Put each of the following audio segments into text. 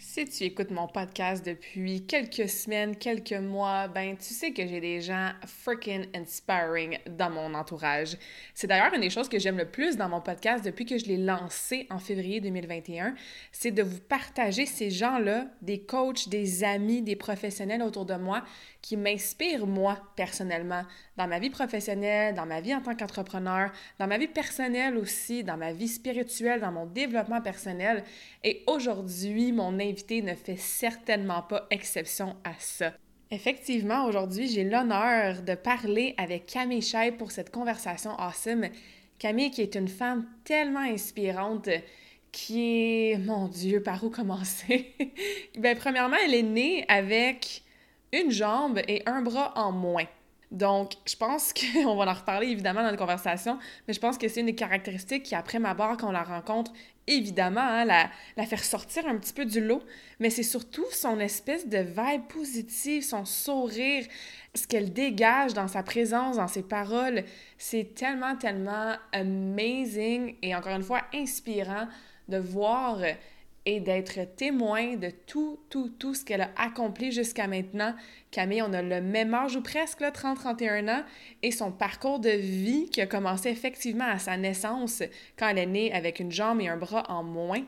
Si tu écoutes mon podcast depuis quelques semaines, quelques mois, ben tu sais que j'ai des gens freaking inspiring dans mon entourage. C'est d'ailleurs une des choses que j'aime le plus dans mon podcast depuis que je l'ai lancé en février 2021, c'est de vous partager ces gens-là, des coachs, des amis, des professionnels autour de moi qui m'inspirent moi personnellement, dans ma vie professionnelle, dans ma vie en tant qu'entrepreneur, dans ma vie personnelle aussi, dans ma vie spirituelle, dans mon développement personnel. Et aujourd'hui, mon invité ne fait certainement pas exception à ça. Effectivement, aujourd'hui, j'ai l'honneur de parler avec Camille Chaille pour cette conversation awesome. Camille qui est une femme tellement inspirante, qui est... Mon Dieu, par où commencer? Bien, premièrement, elle est née avec une jambe et un bras en moins. Donc, je pense qu'on va en reparler évidemment dans la conversation, mais je pense que c'est une des caractéristiques qui, après ma barre, qu'on la rencontre, évidemment, hein, la faire sortir un petit peu du lot, mais c'est surtout son espèce de vibe positive, son sourire, ce qu'elle dégage dans sa présence, dans ses paroles. C'est tellement, tellement amazing et encore une fois inspirant de voir et d'être témoin de tout ce qu'elle a accompli jusqu'à maintenant. Camille, on a le même âge ou presque, 30-31 ans, et son parcours de vie qui a commencé effectivement à sa naissance, quand elle est née avec une jambe et un bras en moins,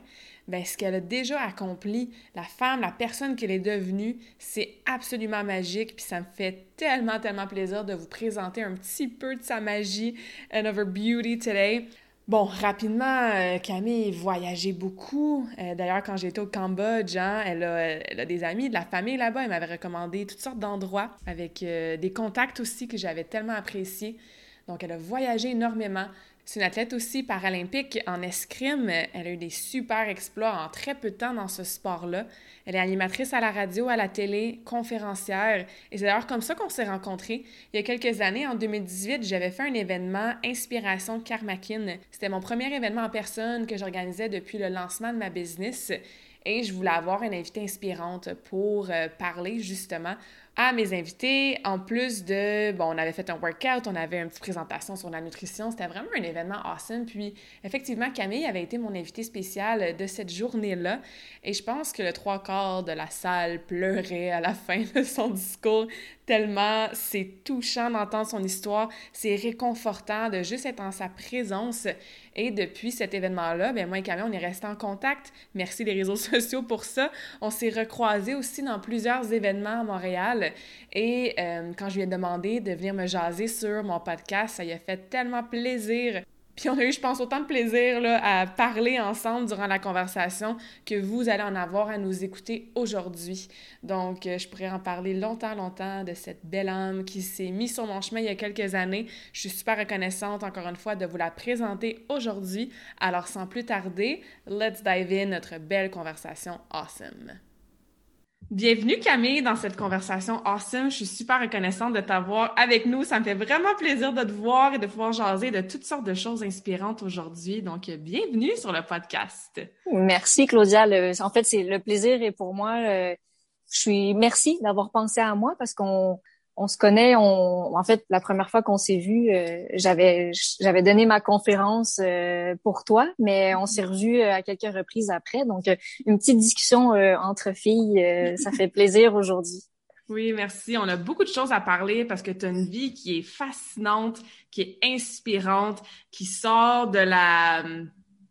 bien, ce qu'elle a déjà accompli, la femme, la personne qu'elle est devenue, c'est absolument magique, puis ça me fait tellement, tellement plaisir de vous présenter un petit peu de sa magie and of her beauty today. Bon, rapidement, Camille voyageait beaucoup. D'ailleurs, quand j'étais au Cambodge, hein, elle a des amis, de la famille là-bas. Elle m'avait recommandé toutes sortes d'endroits avec des contacts aussi que j'avais tellement appréciés. Donc, elle a voyagé énormément. C'est une athlète aussi paralympique en escrime. Elle a eu des super exploits en très peu de temps dans ce sport-là. Elle est animatrice à la radio, à la télé, conférencière. Et c'est d'ailleurs comme ça qu'on s'est rencontrés. Il y a quelques années, en 2018, j'avais fait un événement Inspiration Kamakin. C'était mon premier événement en personne que j'organisais depuis le lancement de ma business. Et je voulais avoir une invitée inspirante pour parler justement à mes invités. En plus de, bon, on avait fait un workout, on avait une petite présentation sur la nutrition. C'était vraiment un événement awesome. Puis, effectivement, Camille avait été mon invitée spéciale de cette journée-là. Et je pense que le 3/4 de la salle pleurait à la fin de son discours. Tellement c'est touchant d'entendre son histoire. C'est réconfortant de juste être en sa présence. Et depuis cet événement-là, bien, moi et Camille, on est restés en contact. Merci les réseaux sociaux pour ça. On s'est recroisés aussi dans plusieurs événements à Montréal. Et quand je lui ai demandé de venir me jaser sur mon podcast, ça lui a fait tellement plaisir. Puis on a eu, je pense, autant de plaisir là, à parler ensemble durant la conversation que vous allez en avoir à nous écouter aujourd'hui. Donc, je pourrais en parler longtemps de cette belle âme qui s'est mise sur mon chemin il y a quelques années. Je suis super reconnaissante, encore une fois, de vous la présenter aujourd'hui. Alors, sans plus tarder, let's dive in notre belle conversation awesome. Bienvenue Camille dans cette conversation awesome. Je suis super reconnaissante de t'avoir avec nous. Ça me fait vraiment plaisir de te voir et de pouvoir jaser de toutes sortes de choses inspirantes aujourd'hui. Donc, bienvenue sur le podcast. Merci Claudia. En fait, c'est le plaisir et pour moi, merci d'avoir pensé à moi parce qu'on se connaît. En fait, la première fois qu'on s'est vu, j'avais donné ma conférence pour toi, mais on s'est revus à quelques reprises après. Donc, une petite discussion entre filles, ça fait plaisir aujourd'hui. Oui, merci. On a beaucoup de choses à parler parce que tu as une vie qui est fascinante, qui est inspirante, qui sort de la...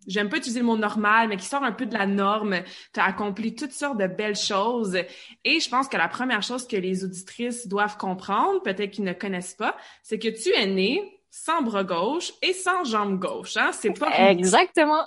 J'aime pas utiliser le mot « normal », mais qui sort un peu de la norme. Tu as accompli toutes sortes de belles choses. Et je pense que la première chose que les auditrices doivent comprendre, peut-être qu'ils ne connaissent pas, c'est que tu es née sans bras gauche et sans jambe gauche. Hein? C'est pas... Exactement!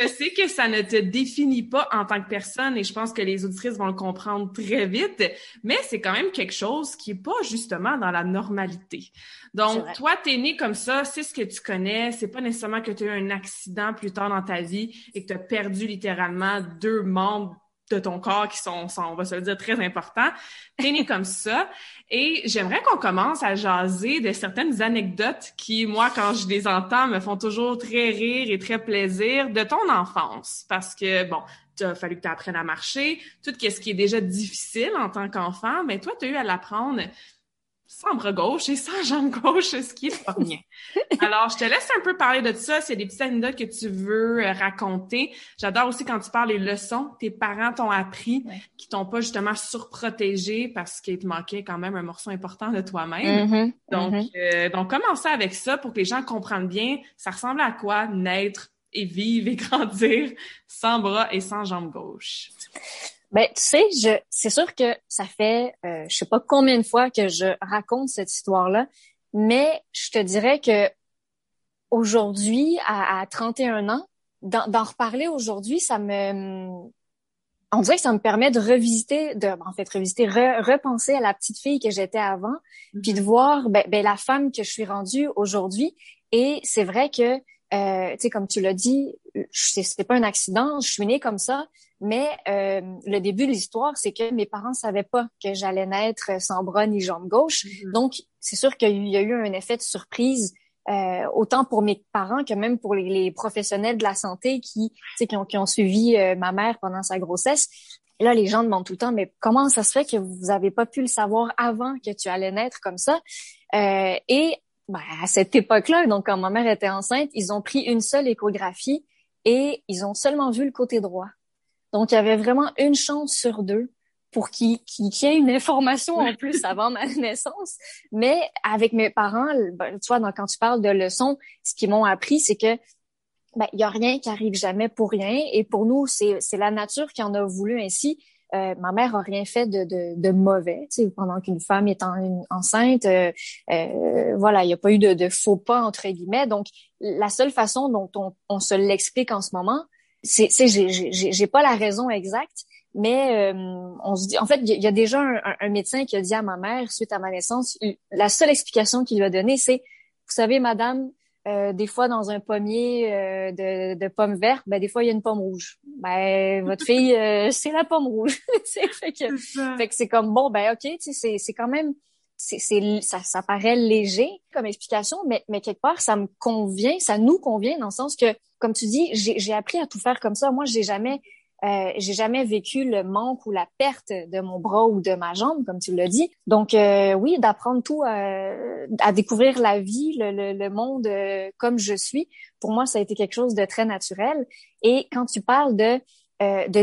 Je sais que ça ne te définit pas en tant que personne et je pense que les auditrices vont le comprendre très vite, mais c'est quand même quelque chose qui n'est pas justement dans la normalité. Donc, toi, t'es née comme ça, c'est ce que tu connais, c'est pas nécessairement que tu as eu un accident plus tard dans ta vie et que tu as perdu littéralement deux membres de ton corps qui sont, on va se le dire, très importants. T'es née comme ça. Et j'aimerais qu'on commence à jaser de certaines anecdotes qui, moi, quand je les entends, me font toujours très rire et très plaisir de ton enfance. Parce que, bon, il a fallu que tu apprennes à marcher. Tout ce qui est déjà difficile en tant qu'enfant, mais toi, tu as eu à l'apprendre sans bras gauche et sans jambe gauche, ce qui est pas rien. Alors, je te laisse un peu parler de ça. S'il y a des petites anecdotes que tu veux raconter. J'adore aussi quand tu parles des leçons que tes parents t'ont appris, qui t'ont pas justement surprotégé parce qu'il te manquait quand même un morceau important de toi-même. Mm-hmm. Donc, commence avec ça pour que les gens comprennent bien ça ressemble à quoi naître et vivre et grandir sans bras et sans jambe gauche. Ben, tu sais, c'est sûr que ça fait, je sais pas combien de fois que je raconte cette histoire-là, mais je te dirais que aujourd'hui, à 31 ans, d'en reparler aujourd'hui, on dirait que ça me permet de repenser à la petite fille que j'étais avant, puis de voir, ben, la femme que je suis rendue aujourd'hui. Et c'est vrai que, tu sais, comme tu l'as dit, c'était pas un accident, je suis née comme ça. Mais le début de l'histoire, c'est que mes parents savaient pas que j'allais naître sans bras ni jambe gauche. Mm-hmm. Donc, c'est sûr qu'il y a eu un effet de surprise, autant pour mes parents que même pour les professionnels de la santé qui ont suivi ma mère pendant sa grossesse. Et là, les gens demandent tout le temps, mais comment ça se fait que vous avez pas pu le savoir avant que tu allais naître comme ça? Et ben, à cette époque-là, donc quand ma mère était enceinte, ils ont pris une seule échographie et ils ont seulement vu le côté droit. Donc, il y avait vraiment une chance sur deux pour qu'il y ait une information en plus avant ma naissance. Mais avec mes parents, ben, tu vois, quand tu parles de leçons, ce qu'ils m'ont appris, c'est que ben, il y a rien qui arrive jamais pour rien. Et pour nous, c'est la nature qui en a voulu ainsi. Ma mère a rien fait de mauvais, tu sais, pendant qu'une femme est enceinte. Voilà, il n'y a pas eu de faux pas, entre guillemets. Donc, la seule façon dont on se l'explique en ce moment, c'est j'ai pas la raison exacte, mais on se dit, en fait, il y a déjà un médecin qui a dit à ma mère suite à ma naissance, la seule explication qu'il lui a donnée, c'est, vous savez, madame, des fois dans un pommier de pommes vertes, ben des fois il y a une pomme rouge. Ben votre fille, c'est la pomme rouge. fait que c'est comme bon, ben ok, tu sais, c'est quand même, ça paraît léger comme explication, mais quelque part ça me convient, ça nous convient dans le sens que, comme tu dis, j'ai appris à tout faire comme ça. Moi, j'ai jamais vécu le manque ou la perte de mon bras ou de ma jambe, comme tu l'as dit. Donc, oui, d'apprendre tout à découvrir la vie, le monde comme je suis. Pour moi, ça a été quelque chose de très naturel. Et quand tu parles de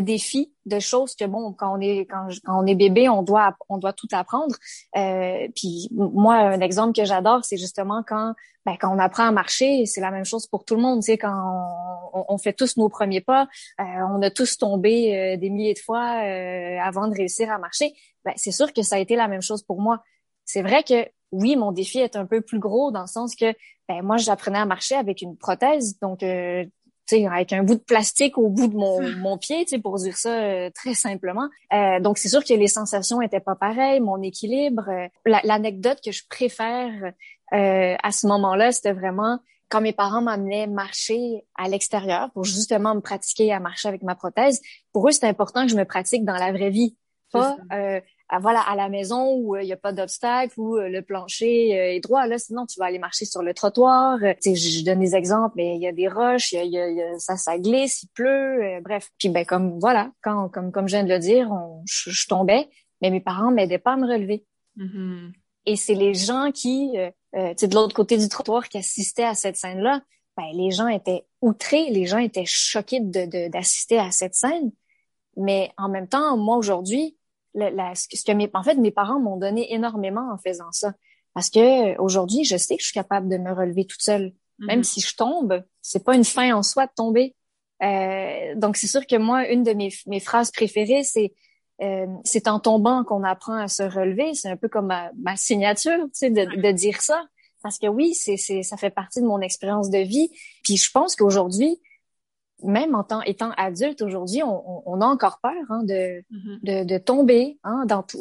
défis, de choses que bon, quand on est bébé, on doit tout apprendre. Puis moi, un exemple que j'adore, c'est justement quand on apprend à marcher, c'est la même chose pour tout le monde. Tu sais, quand on fait tous nos premiers pas, on a tous tombé des milliers de fois avant de réussir à marcher. Ben, c'est sûr que ça a été la même chose pour moi. C'est vrai que oui, mon défi est un peu plus gros dans le sens que ben moi, j'apprenais à marcher avec une prothèse, donc avec un bout de plastique au bout de mon pied, pour dire ça très simplement. Donc, c'est sûr que les sensations étaient pas pareilles, mon équilibre. L'anecdote que je préfère à ce moment-là, c'était vraiment quand mes parents m'amenaient marcher à l'extérieur pour justement me pratiquer à marcher avec ma prothèse. Pour eux, c'était important que je me pratique dans la vraie vie, pas à la maison où il n'y a pas d'obstacle, où le plancher est droit. Là, sinon, tu vas aller marcher sur le trottoir. Je donne des exemples, mais il y a des roches, ça glisse, il pleut, bref. Puis ben comme voilà, comme je viens de le dire, je tombais, mais mes parents m'aidaient pas à me relever. Mm-hmm. Et c'est les gens qui, de l'autre côté du trottoir, qui assistaient à cette scène-là. Ben les gens étaient outrés, les gens étaient choqués d'assister à cette scène. Mais en même temps, moi aujourd'hui, mes parents m'ont donné énormément en faisant ça, parce que aujourd'hui je sais que je suis capable de me relever toute seule, même si je tombe, c'est pas une fin en soi de tomber. Donc c'est sûr que moi, une de mes phrases préférées, c'est en tombant qu'on apprend à se relever. C'est un peu comme ma signature, tu sais, de dire ça, parce que oui, ça fait partie de mon expérience de vie. Puis je pense qu'aujourd'hui, même en étant adulte aujourd'hui, on a encore peur de tomber, dans tout,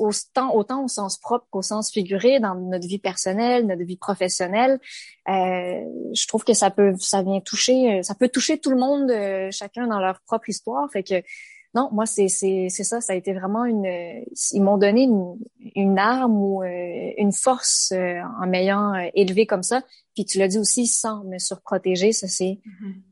autant au sens propre qu'au sens figuré, dans notre vie personnelle, notre vie professionnelle. Je trouve que ça peut toucher tout le monde, chacun dans leur propre histoire. Fait que non, moi c'est ça. Ça a été vraiment ils m'ont donné une arme ou une force en m'ayant élevée comme ça. Puis tu l'as dit aussi, sans me surprotéger, ça c'est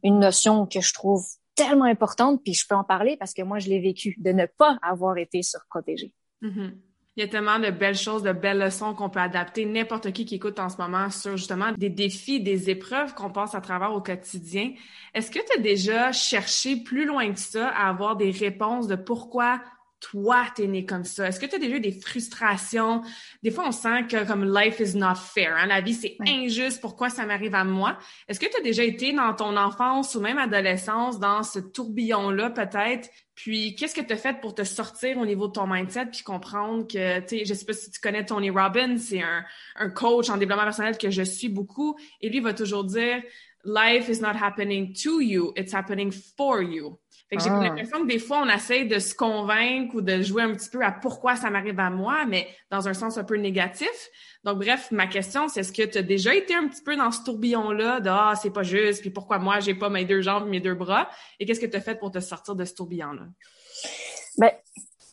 une notion que je trouve tellement importante. Puis je peux en parler parce que moi je l'ai vécu, de ne pas avoir été surprotégée. Mm-hmm. Il y a tellement de belles choses, de belles leçons qu'on peut adapter. N'importe qui écoute en ce moment sur justement des défis, des épreuves qu'on passe à travers au quotidien. Est-ce que tu as déjà cherché plus loin que ça à avoir des réponses de pourquoi toi t'es né comme ça? Est-ce que tu as déjà eu des frustrations? Des fois, on sent que comme life is not fair, la vie c'est injuste, pourquoi ça m'arrive à moi? Est-ce que tu as déjà été dans ton enfance ou même adolescence dans ce tourbillon-là peut-être? Puis, qu'est-ce que tu as fait pour te sortir au niveau de ton mindset puis comprendre que, tu sais, je sais pas si tu connais Tony Robbins, c'est un coach en développement personnel que je suis beaucoup, et lui va toujours dire « Life is not happening to you, it's happening for you ». Fait que j'ai l'impression que des fois, on essaye de se convaincre ou de jouer un petit peu à pourquoi ça m'arrive à moi, mais dans un sens un peu négatif. Donc, bref, ma question, c'est est-ce que tu as déjà été un petit peu dans ce tourbillon-là de « Ah, c'est pas juste, puis pourquoi moi, j'ai pas mes deux jambes, mes deux bras » et qu'est-ce que tu as fait pour te sortir de ce tourbillon-là? Ben,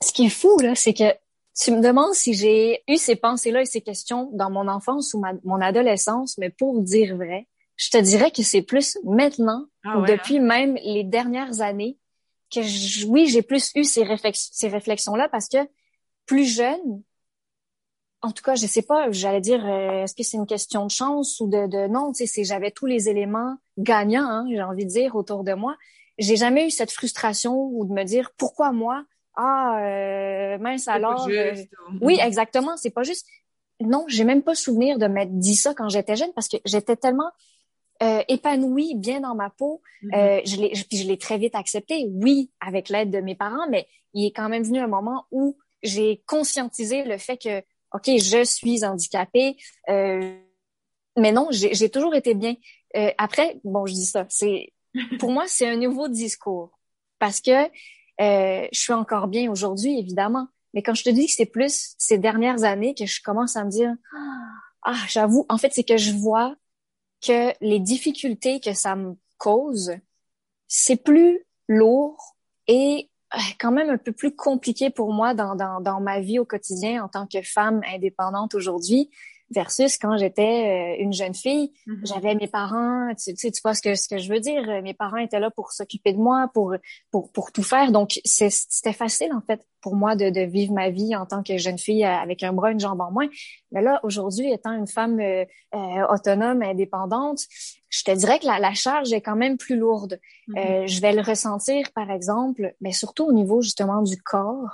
ce qui est fou, là, c'est que tu me demandes si j'ai eu ces pensées-là et ces questions dans mon enfance ou mon adolescence, mais pour dire vrai, je te dirais que c'est plus maintenant, depuis même les dernières années, que j'ai plus eu ces réflexions-là, parce que plus jeune, en tout cas, je sais pas, j'allais dire, est-ce que c'est une question de chance ou de non, tu sais, j'avais tous les éléments gagnants, j'ai envie de dire, autour de moi. J'ai jamais eu cette frustration ou de me dire pourquoi moi, mince alors. Oui, exactement, c'est pas juste. Non, j'ai même pas souvenir de m'être dit ça quand j'étais jeune, parce que j'étais tellement épanouie, bien dans ma peau. Je l'ai très vite accepté, oui, avec l'aide de mes parents, mais il est quand même venu un moment où j'ai conscientisé le fait que, OK, je suis handicapée, mais non, j'ai toujours été bien. Après, bon, je dis ça, pour moi, c'est un nouveau discours, parce que je suis encore bien aujourd'hui, évidemment. Mais quand je te dis que c'est plus ces dernières années que je commence à me dire « Ah, j'avoue, en fait, c'est que je vois que les difficultés que ça me cause, c'est plus lourd et quand même un peu plus compliqué pour moi dans ma vie au quotidien en tant que femme indépendante aujourd'hui versus quand j'étais une jeune fille. J'avais mes parents, tu vois ce que je veux dire, mes parents étaient là pour s'occuper de moi, pour tout faire. Donc, c'était facile en fait pour moi de vivre ma vie en tant que jeune fille avec un bras, une jambe en moins. Mais là, aujourd'hui, étant une femme autonome, indépendante, je te dirais que la charge est quand même plus lourde. Je vais le ressentir, par exemple, mais surtout au niveau justement du corps,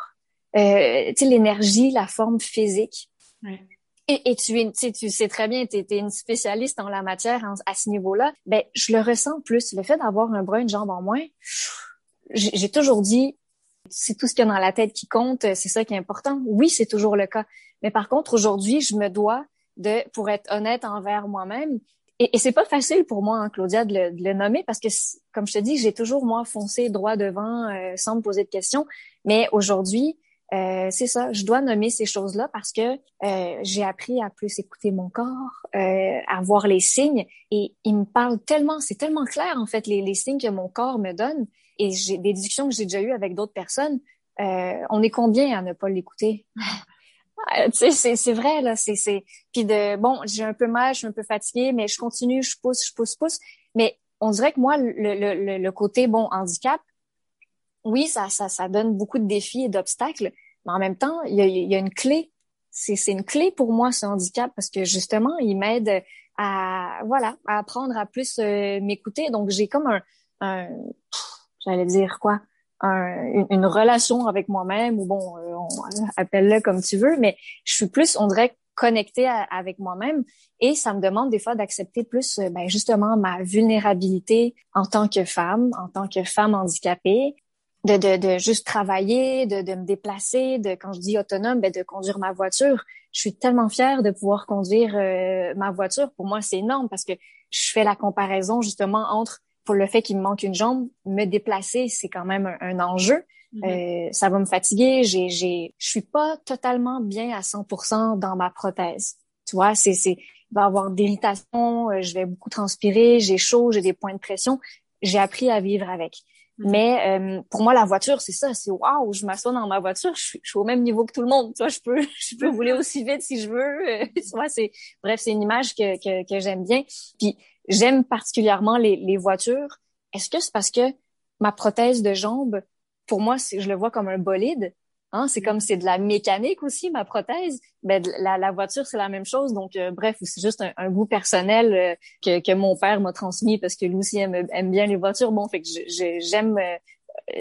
tu sais, l'énergie, la forme physique. Ouais. Et tu sais très bien, t'es une spécialiste en la matière à ce niveau-là. Ben, je le ressens plus. Le fait d'avoir un bras, une jambe en moins, j'ai toujours dit, c'est tout ce qu'il y a dans la tête qui compte, c'est ça qui est important. Oui, c'est toujours le cas. Mais par contre, aujourd'hui, je me dois pour être honnête envers moi-même. Et c'est pas facile pour moi, Claudia, de le nommer, parce que, comme je te dis, j'ai toujours, moi, foncé droit devant, sans me poser de questions. Mais aujourd'hui, c'est ça, je dois nommer ces choses-là parce que j'ai appris à plus écouter mon corps, à voir les signes, et il me parle tellement, c'est tellement clair en fait les signes que mon corps me donne, et j'ai des discussions que j'ai déjà eues avec d'autres personnes, on est combien à ne pas l'écouter? Tu sais, c'est vrai là, c'est puis de bon, j'ai un peu mal, je suis un peu fatiguée, mais je continue, je pousse, mais on dirait que moi le côté bon handicap, oui, ça donne beaucoup de défis et d'obstacles, mais en même temps, il y a une clé. C'est une clé pour moi, ce handicap, parce que justement, il m'aide à apprendre à plus m'écouter. Donc, j'ai comme une relation avec moi-même, ou bon, appelle-le comme tu veux, mais je suis plus, on dirait, connectée avec moi-même, et ça me demande des fois d'accepter plus, justement, ma vulnérabilité en tant que femme handicapée. De juste travailler, de me déplacer, quand je dis autonome, de conduire ma voiture. Je suis tellement fière de pouvoir conduire ma voiture. Pour moi, c'est énorme parce que je fais la comparaison justement entre pour le fait qu'il me manque une jambe, me déplacer, c'est quand même un enjeu. Mm-hmm. Ça va me fatiguer. Je suis pas totalement bien à 100% dans ma prothèse. Tu vois, il va y avoir d'irritation, je vais beaucoup transpirer, j'ai chaud, j'ai des points de pression. J'ai appris à vivre avec. Mm-hmm. Mais pour moi, la voiture, c'est ça. C'est waouh, je m'assois dans ma voiture, je suis au même niveau que tout le monde. Tu vois, je peux rouler aussi vite si je veux. Tu vois, c'est une image que j'aime bien. Puis j'aime particulièrement les voitures. Est-ce que c'est parce que ma prothèse de jambe, pour moi, je le vois comme un bolide. Hein, c'est comme c'est de la mécanique aussi, ma prothèse. Ben, la voiture, c'est la même chose. Donc, bref, c'est juste un goût personnel que mon père m'a transmis parce que lui aussi aime bien les voitures. Bon, fait que j'aime...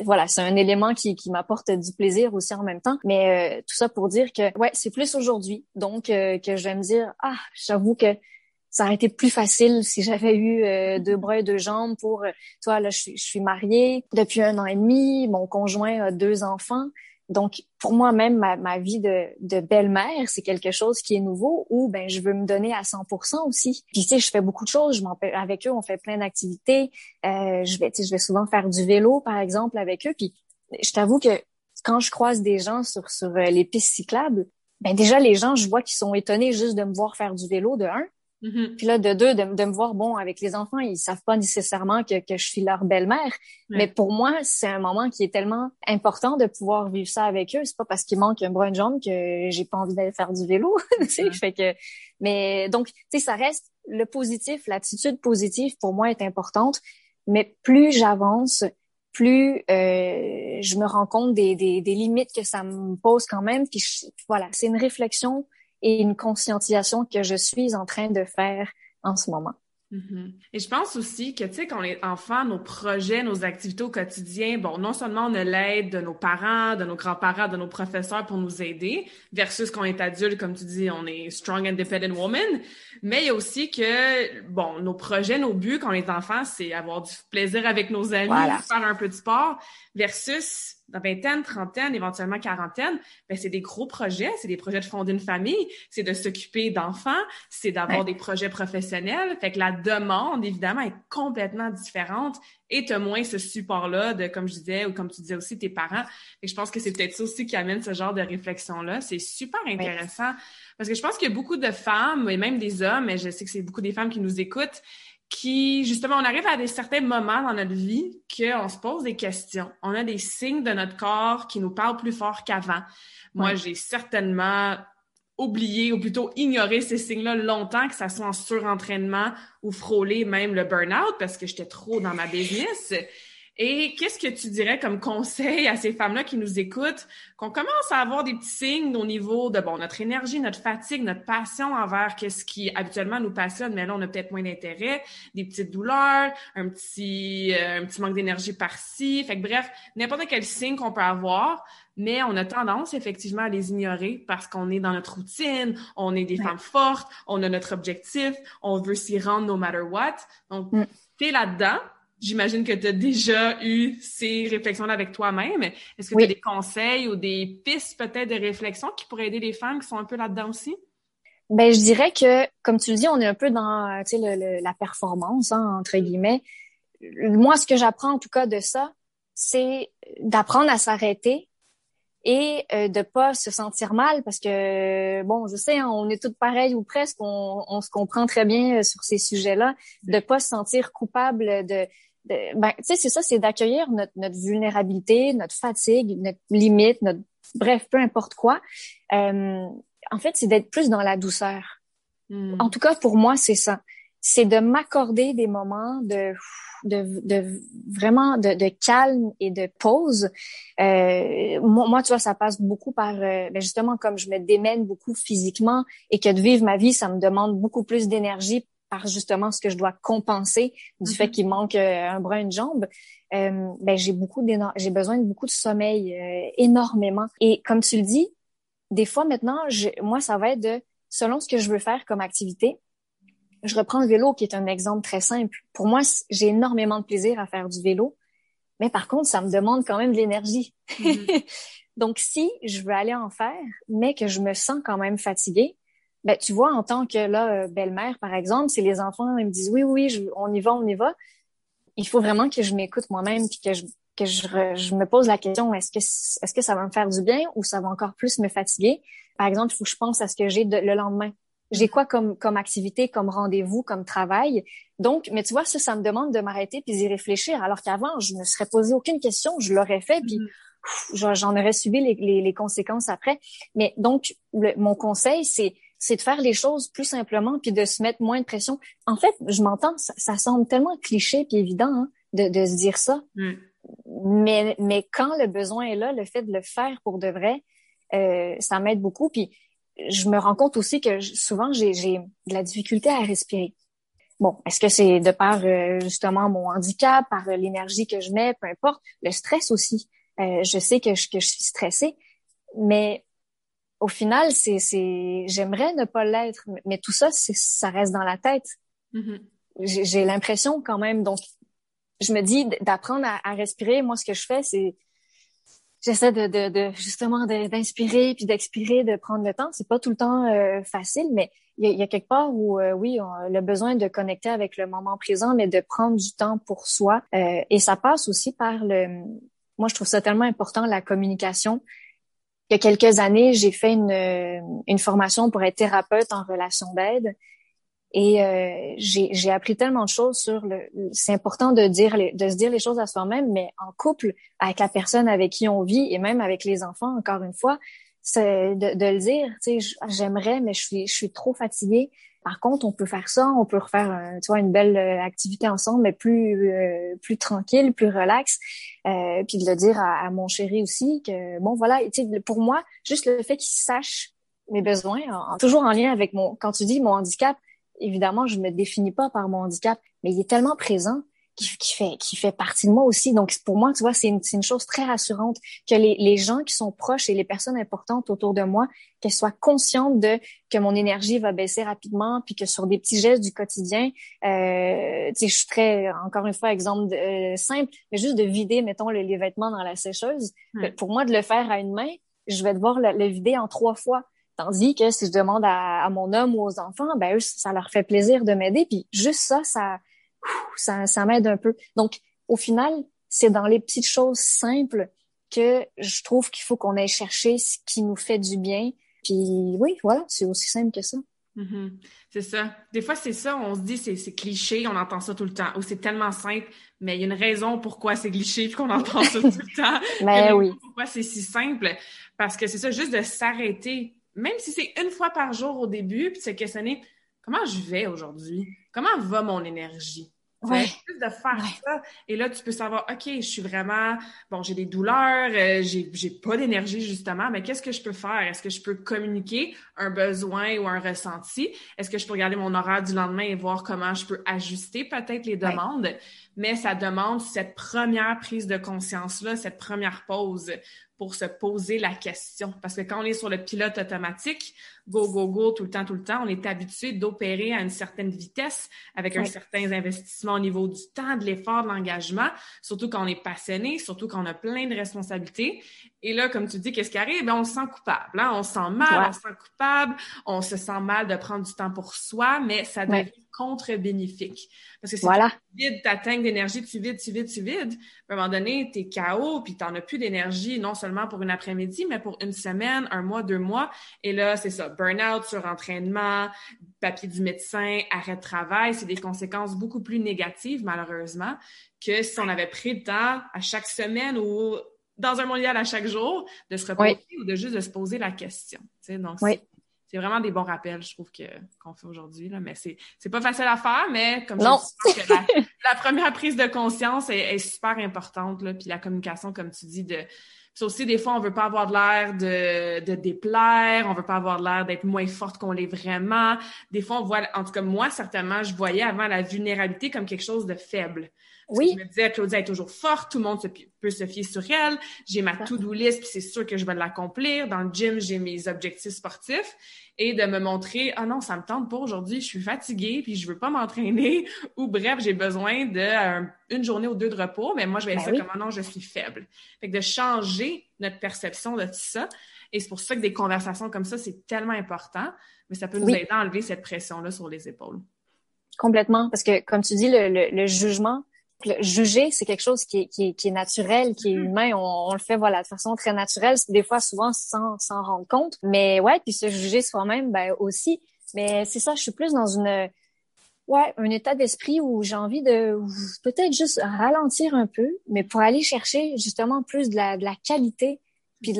voilà, c'est un élément qui m'apporte du plaisir aussi en même temps. Mais tout ça pour dire que, ouais, c'est plus aujourd'hui. Donc, que je vais me dire, ah, j'avoue que ça aurait été plus facile si j'avais eu deux bras et deux jambes pour... toi, là, je suis mariée depuis 1 an et demi. Mon conjoint a 2 enfants. Donc, pour moi-même, ma vie de belle-mère, c'est quelque chose qui est nouveau où, ben, je veux me donner à 100% aussi. Puis, tu sais, je fais beaucoup de choses. Avec eux, on fait plein d'activités. Je vais souvent faire du vélo, par exemple, avec eux. Puis, je t'avoue que quand je croise des gens sur les pistes cyclables, ben, déjà, les gens, je vois qu'ils sont étonnés juste de me voir faire du vélo, de 1. Mm-hmm. Puis là, de 2, de me voir, bon, avec les enfants, ils savent pas nécessairement que je suis leur belle-mère. Ouais. Mais pour moi, c'est un moment qui est tellement important de pouvoir vivre ça avec eux. C'est pas parce qu'il manque un bras et une jambe que j'ai pas envie d'aller faire du vélo. Tu sais, ouais. Fait que, mais donc, tu sais, ça reste le positif, l'attitude positive pour moi est importante. Mais plus j'avance, plus je me rends compte des limites que ça me pose quand même. Puis voilà, c'est une réflexion et une conscientisation que je suis en train de faire en ce moment. Mm-hmm. Et je pense aussi que, tu sais, quand on est enfant, nos projets, nos activités au quotidien, bon, non seulement on a l'aide de nos parents, de nos grands-parents, de nos professeurs pour nous aider, versus quand on est adulte, comme tu dis, on est strong, independent woman, mais il y a aussi que, bon, nos projets, nos buts quand on est enfant, c'est avoir du plaisir avec nos amis, voilà, faire un peu de sport, versus... dans vingtaine, trentaine, éventuellement quarantaine, ben c'est des gros projets, c'est des projets de fonder une famille, c'est de s'occuper d'enfants, c'est d'avoir, ouais, des projets professionnels. Fait que la demande, évidemment, est complètement différente et t'as moins ce support-là de, comme je disais, ou comme tu disais aussi, tes parents. Fait que je pense que c'est peut-être ça aussi qui amène ce genre de réflexion-là. C'est super intéressant, ouais, parce que je pense qu'il y a beaucoup de femmes, et même des hommes, mais je sais que c'est beaucoup des femmes qui nous écoutent, qui, justement, on arrive à des certains moments dans notre vie qu'on se pose des questions. On a des signes de notre corps qui nous parlent plus fort qu'avant. Moi, j'ai certainement oublié ou plutôt ignoré ces signes-là longtemps, que ça soit en surentraînement ou frôler même le burn-out parce que j'étais trop dans ma business. Et qu'est-ce que tu dirais comme conseil à ces femmes-là qui nous écoutent, qu'on commence à avoir des petits signes au niveau de, bon, notre énergie, notre fatigue, notre passion envers qu'est-ce qui habituellement nous passionne, mais là, on a peut-être moins d'intérêt, des petites douleurs, un petit manque d'énergie par-ci. Fait que bref, n'importe quel signe qu'on peut avoir, mais on a tendance effectivement à les ignorer parce qu'on est dans notre routine, on est des, ouais, femmes fortes, on a notre objectif, on veut s'y rendre no matter what. Donc, t'es là-dedans. J'imagine que tu as déjà eu ces réflexions-là avec toi-même. Est-ce que, oui, tu as des conseils ou des pistes peut-être de réflexion qui pourraient aider les femmes qui sont un peu là-dedans aussi? Ben, je dirais que, comme tu le dis, on est un peu dans, tu sais, la performance, hein, entre guillemets. Moi, ce que j'apprends en tout cas de ça, c'est d'apprendre à s'arrêter et de pas se sentir mal parce que, bon, je sais, hein, on est toutes pareilles ou presque, on se comprend très bien sur ces sujets-là, de pas se sentir coupable ben, tu sais, c'est ça, c'est d'accueillir notre vulnérabilité, notre fatigue, notre limite, bref, peu importe quoi. En fait, c'est d'être plus dans la douceur. Mm. En tout cas, pour moi, c'est ça. C'est de m'accorder des moments de vraiment de calme et de pause. Moi, tu vois, ça passe beaucoup par, ben justement, comme je me démène beaucoup physiquement et que de vivre ma vie, ça me demande beaucoup plus d'énergie par justement ce que je dois compenser du, mm-hmm, fait qu'il manque un bras, une jambe, ben j'ai besoin de beaucoup de sommeil, énormément. Et comme tu le dis, des fois maintenant, moi ça va être selon ce que je veux faire comme activité. Je reprends le vélo qui est un exemple très simple. Pour moi, j'ai énormément de plaisir à faire du vélo, mais par contre, ça me demande quand même de l'énergie. Mm-hmm. Donc, si je veux aller en faire, mais que je me sens quand même fatiguée, ben, tu vois, en tant que là, belle-mère, par exemple, si les enfants ils me disent « oui, on y va », il faut vraiment que je m'écoute moi-même puis que je me pose la question, est-ce que ça va me faire du bien ou ça va encore plus me fatiguer? Par exemple, il faut que je pense à ce que j'ai le lendemain. J'ai quoi comme activité, comme rendez-vous, comme travail? Donc, mais tu vois, ça me demande de m'arrêter puis d'y réfléchir. Alors qu'avant, je ne me serais posé aucune question, je l'aurais fait puis j'en aurais subi les conséquences après. Mais donc, mon conseil, c'est de faire les choses plus simplement puis de se mettre moins de pression. En fait, je m'entends, ça semble tellement cliché puis évident hein, de se dire ça. Mm. Mais quand le besoin est là, le fait de le faire pour de vrai, ça m'aide beaucoup. Puis je me rends compte aussi que souvent, j'ai de la difficulté à respirer. Bon, est-ce que c'est de par justement mon handicap, par l'énergie que je mets, peu importe, le stress aussi. Je sais que je suis stressée, mais au final, j'aimerais ne pas l'être, mais tout ça, ça reste dans la tête. Mm-hmm. J'ai l'impression quand même, donc je me dis d'apprendre à respirer. Moi, ce que je fais, c'est j'essaie de d'inspirer puis d'expirer, de prendre le temps. C'est pas tout le temps facile, mais il y a quelque part où oui, on a besoin de connecter avec le moment présent, mais de prendre du temps pour soi. Et ça passe aussi par moi, je trouve ça tellement important, la communication. Il y a quelques années, j'ai fait une formation pour être thérapeute en relation d'aide. Et j'ai appris tellement de choses sur c'est important de se dire les choses à soi-même, mais en couple, avec la personne avec qui on vit et même avec les enfants, encore une fois, c'est de le dire, tu sais, j'aimerais, mais je suis trop fatiguée. Par contre, on peut faire ça, on peut refaire une belle activité ensemble, mais plus tranquille, plus relax. Puis de le dire à mon chéri aussi que bon voilà, tu sais, pour moi, juste le fait qu'il sache mes besoins, toujours en lien avec quand tu dis mon handicap. Évidemment, je me définis pas par mon handicap, mais il est tellement présent qu'il fait partie de moi aussi. Donc, pour moi, tu vois, c'est une chose très rassurante que les gens qui sont proches et les personnes importantes autour de moi, qu'elles soient conscientes que mon énergie va baisser rapidement, puis que sur des petits gestes du quotidien, tu sais, je suis très, encore une fois, exemple simple, mais juste de vider, mettons, les vêtements dans la sécheuse. Mmh. Pour moi, de le faire à une main, je vais devoir le vider en 3 fois. Tandis que si je demande à mon homme ou aux enfants, ben eux, ça leur fait plaisir de m'aider. Puis juste ça m'aide un peu. Donc, au final, c'est dans les petites choses simples que je trouve qu'il faut qu'on aille chercher ce qui nous fait du bien. Puis oui, voilà, c'est aussi simple que ça. Mm-hmm. C'est ça. Des fois, c'est ça, on se dit, c'est cliché, on entend ça tout le temps. Ou c'est tellement simple, mais il y a une raison pourquoi c'est cliché et qu'on entend ça tout le temps. Ben oui. Pourquoi c'est si simple? Parce que c'est ça, juste de s'arrêter. Même si c'est 1 fois par jour au début, puis de se questionner comment je vais aujourd'hui, comment va mon énergie. Ouais. Juste de faire ça, et là tu peux savoir, ok, je suis vraiment, bon, j'ai des douleurs, j'ai pas d'énergie justement, mais qu'est-ce que je peux faire? Est-ce que je peux communiquer un besoin ou un ressenti? Est-ce que je peux regarder mon horaire du lendemain et voir comment je peux ajuster peut-être les demandes? Ouais. Mais ça demande cette première prise de conscience-là, cette première pause pour se poser la question. Parce que quand on est sur le pilote automatique, go, go, go, tout le temps, on est habitué d'opérer à une certaine vitesse avec un certain investissement au niveau du temps, de l'effort, de l'engagement, surtout quand on est passionné, surtout quand on a plein de responsabilités. Et là, comme tu dis, qu'est-ce qui arrive? On se sent coupable. Hein? On se sent mal, on se sent coupable, on se sent mal de prendre du temps pour soi, mais ça devient contre-bénéfique. Parce que si tu vides ta tank d'énergie, tu vides, à un moment donné, t'es KO, puis t'en as plus d'énergie, non seulement pour une après-midi, mais pour une semaine, 1 mois, 2 mois. Et là, c'est ça, burn-out, surentraînement, papier du médecin, arrêt de travail, c'est des conséquences beaucoup plus négatives, malheureusement, que si on avait pris le temps à chaque semaine ou dans un monde idéal à chaque jour, de se reposer ou de juste de se poser la question. Tu sais, donc, c'est vraiment des bons rappels, je trouve, qu'on fait aujourd'hui, là. Mais c'est pas facile à faire, mais comme je dis, la première prise de conscience est super importante, là. Puis la communication, comme tu dis, c'est aussi, des fois, on veut pas avoir l'air de déplaire, on veut pas avoir l'air d'être moins forte qu'on l'est vraiment. Des fois, on voit, en tout cas, moi, certainement, je voyais avant la vulnérabilité comme quelque chose de faible. Parce que je me disais, Claudia est toujours forte, tout le monde peut se fier sur elle, j'ai ma to-do list, puis c'est sûr que je vais l'accomplir. Dans le gym, j'ai mes objectifs sportifs. Et de me montrer, ah non, ça me tente pas aujourd'hui, je suis fatiguée, puis je veux pas m'entraîner, ou bref, j'ai besoin d'une journée ou 2 de repos, mais moi, je vais dire comment non, je suis faible. Fait que de changer notre perception de tout ça, et c'est pour ça que des conversations comme ça, c'est tellement important, mais ça peut nous aider à enlever cette pression-là sur les épaules. Complètement, parce que, comme tu dis, le jugement, juger, c'est quelque chose qui est naturel, qui est humain. On le fait, voilà, de façon très naturelle. Des fois, souvent, sans rendre compte. Mais ouais, puis se juger soi-même, ben, aussi. Mais c'est ça, je suis plus dans un état d'esprit où j'ai envie de peut-être juste ralentir un peu, mais pour aller chercher, justement, plus de la qualité, puis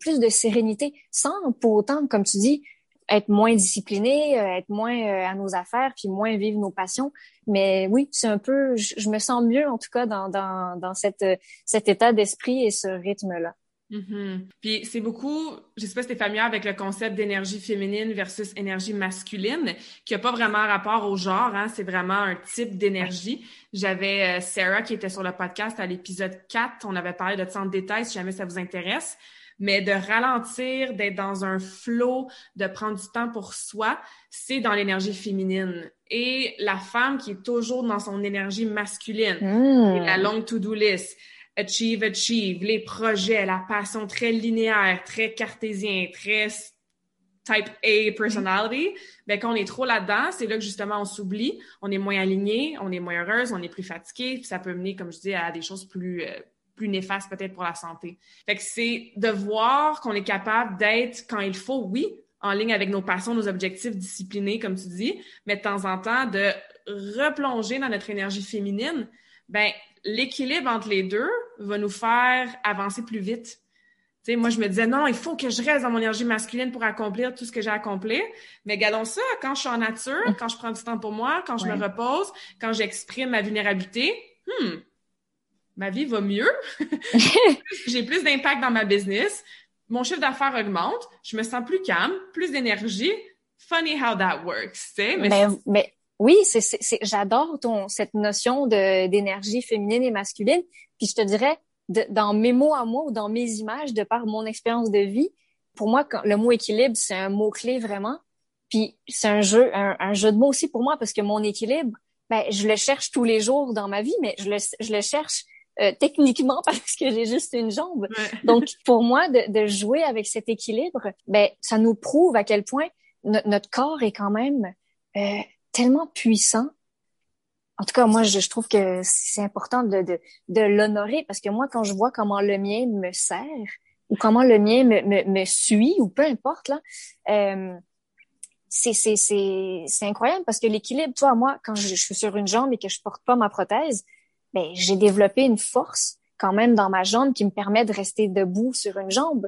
plus de sérénité, sans pour autant, comme tu dis, être moins discipliné, être moins à nos affaires, puis moins vivre nos passions. Mais oui, c'est un peu, je me sens mieux, en tout cas, dans cet état d'esprit et ce rythme-là. Mm-hmm. Puis c'est beaucoup, je sais pas si t'es familière avec le concept d'énergie féminine versus énergie masculine, qui a pas vraiment rapport au genre, hein, c'est vraiment un type d'énergie. J'avais Sarah qui était sur le podcast à l'épisode 4, on avait parlé de ça en détail si jamais ça vous intéresse. Mais de ralentir, d'être dans un flow, de prendre du temps pour soi, c'est dans l'énergie féminine. Et la femme qui est toujours dans son énergie masculine, c'est la longue to-do list, achieve, les projets, la passion très linéaire, très cartésien, très type A personality, ben quand on est trop là-dedans, c'est là que justement on s'oublie, on est moins aligné, on est moins heureuse, on est plus fatigué, puis ça peut mener, comme je dis, à des choses plus néfaste peut-être pour la santé. Fait que c'est de voir qu'on est capable d'être, quand il faut, oui, en ligne avec nos passions, nos objectifs disciplinés, comme tu dis, mais de temps en temps, de replonger dans notre énergie féminine, ben l'équilibre entre les deux va nous faire avancer plus vite. Tu sais, moi, je me disais, non, il faut que je reste dans mon énergie masculine pour accomplir tout ce que j'ai accompli. Mais gardons ça, quand je suis en nature, quand je prends du temps pour moi, quand je me repose, quand j'exprime ma vulnérabilité, ma vie va mieux, j'ai plus d'impact dans ma business, mon chiffre d'affaires augmente, je me sens plus calme, plus d'énergie. Funny how that works, tu sais. Mais oui, c'est j'adore cette notion d'énergie féminine et masculine. Puis je te dirais, dans mes mots à moi ou dans mes images, de par mon expérience de vie, pour moi, le mot équilibre, c'est un mot-clé vraiment. Puis c'est un jeu de mots aussi pour moi, parce que mon équilibre, ben je le cherche tous les jours dans ma vie, mais je le cherche techniquement parce que j'ai juste une jambe. Ouais. Donc, pour moi, de jouer avec cet équilibre, ben ça nous prouve à quel point notre corps est quand même tellement puissant. En tout cas, moi, je trouve que c'est important de l'honorer, parce que moi, quand je vois comment le mien me sert ou comment le mien me suit ou peu importe, là, c'est incroyable, parce que l'équilibre, toi, moi, quand je suis sur une jambe et que je porte pas ma prothèse, ben, j'ai développé une force quand même dans ma jambe qui me permet de rester debout sur une jambe.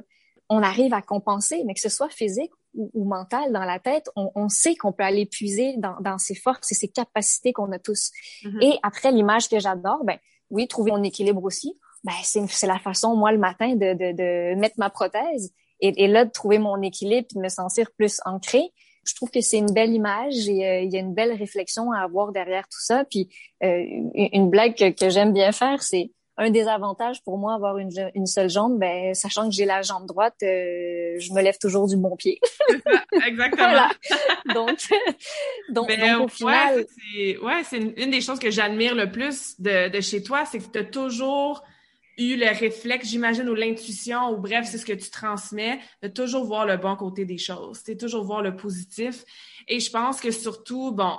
On arrive à compenser, mais que ce soit physique ou mental dans la tête, on sait qu'on peut aller puiser dans ses forces et ses capacités qu'on a tous. Mm-hmm. Et après, l'image que j'adore, ben oui, trouver mon équilibre aussi, ben c'est la façon, moi, le matin, de mettre ma prothèse et là, de trouver mon équilibre et de me sentir plus ancrée. Je trouve que c'est une belle image et il y a une belle réflexion à avoir derrière tout ça. Puis une blague que j'aime bien faire, c'est un des avantages pour moi avoir une seule jambe. Ben, sachant que j'ai la jambe droite, je me lève toujours du bon pied. C'est ça, exactement. Voilà. Donc au final... c'est une des choses que j'admire le plus de chez toi, c'est que tu as toujours... eu le réflexe, j'imagine, ou l'intuition, ou bref, c'est ce que tu transmets, de toujours voir le bon côté des choses, c'est toujours voir le positif. Et je pense que surtout, bon,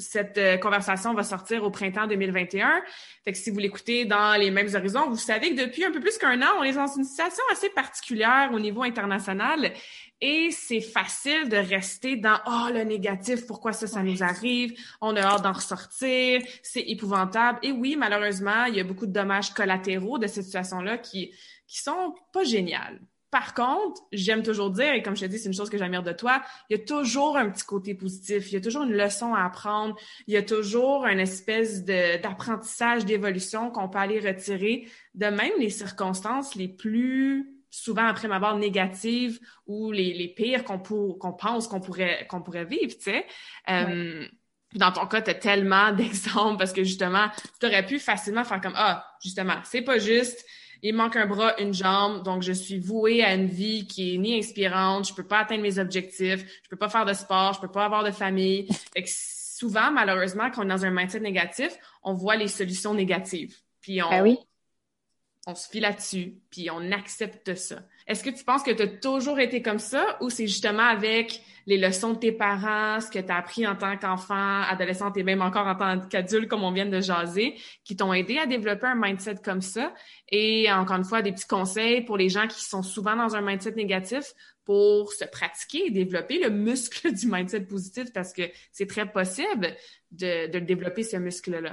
cette conversation va sortir au printemps 2021. Fait que si vous l'écoutez dans les mêmes horizons, vous savez que depuis un peu plus qu'un an, on est dans une situation assez particulière au niveau international. Et c'est facile de rester dans « Ah, le négatif, pourquoi ça nous arrive? On a hâte d'en ressortir, c'est épouvantable. » Et oui, malheureusement, il y a beaucoup de dommages collatéraux de cette situation-là qui sont pas géniales. Par contre, j'aime toujours dire, et comme je te dis, c'est une chose que j'admire de toi, il y a toujours un petit côté positif, il y a toujours une leçon à apprendre, il y a toujours une espèce d'apprentissage, d'évolution qu'on peut aller retirer de même les circonstances les plus... souvent après ma barre négative ou les pires qu'on pense qu'on pourrait vivre, tu sais. Ouais. Dans ton cas, tu as tellement d'exemples parce que justement, tu aurais pu facilement faire comme « Ah, justement, c'est pas juste, il manque un bras, une jambe, donc je suis vouée à une vie qui est ni inspirante, je peux pas atteindre mes objectifs, je peux pas faire de sport, je peux pas avoir de famille. » Fait que souvent, malheureusement, quand on est dans un mindset négatif, on voit les solutions négatives. Puis on on se fie là-dessus, puis on accepte ça. Est-ce que tu penses que tu as toujours été comme ça, ou c'est justement avec les leçons de tes parents, ce que tu as appris en tant qu'enfant, adolescente et même encore en tant qu'adulte, comme on vient de jaser, qui t'ont aidé à développer un mindset comme ça? Et encore une fois, des petits conseils pour les gens qui sont souvent dans un mindset négatif pour se pratiquer et développer le muscle du mindset positif, parce que c'est très possible de développer ce muscle-là.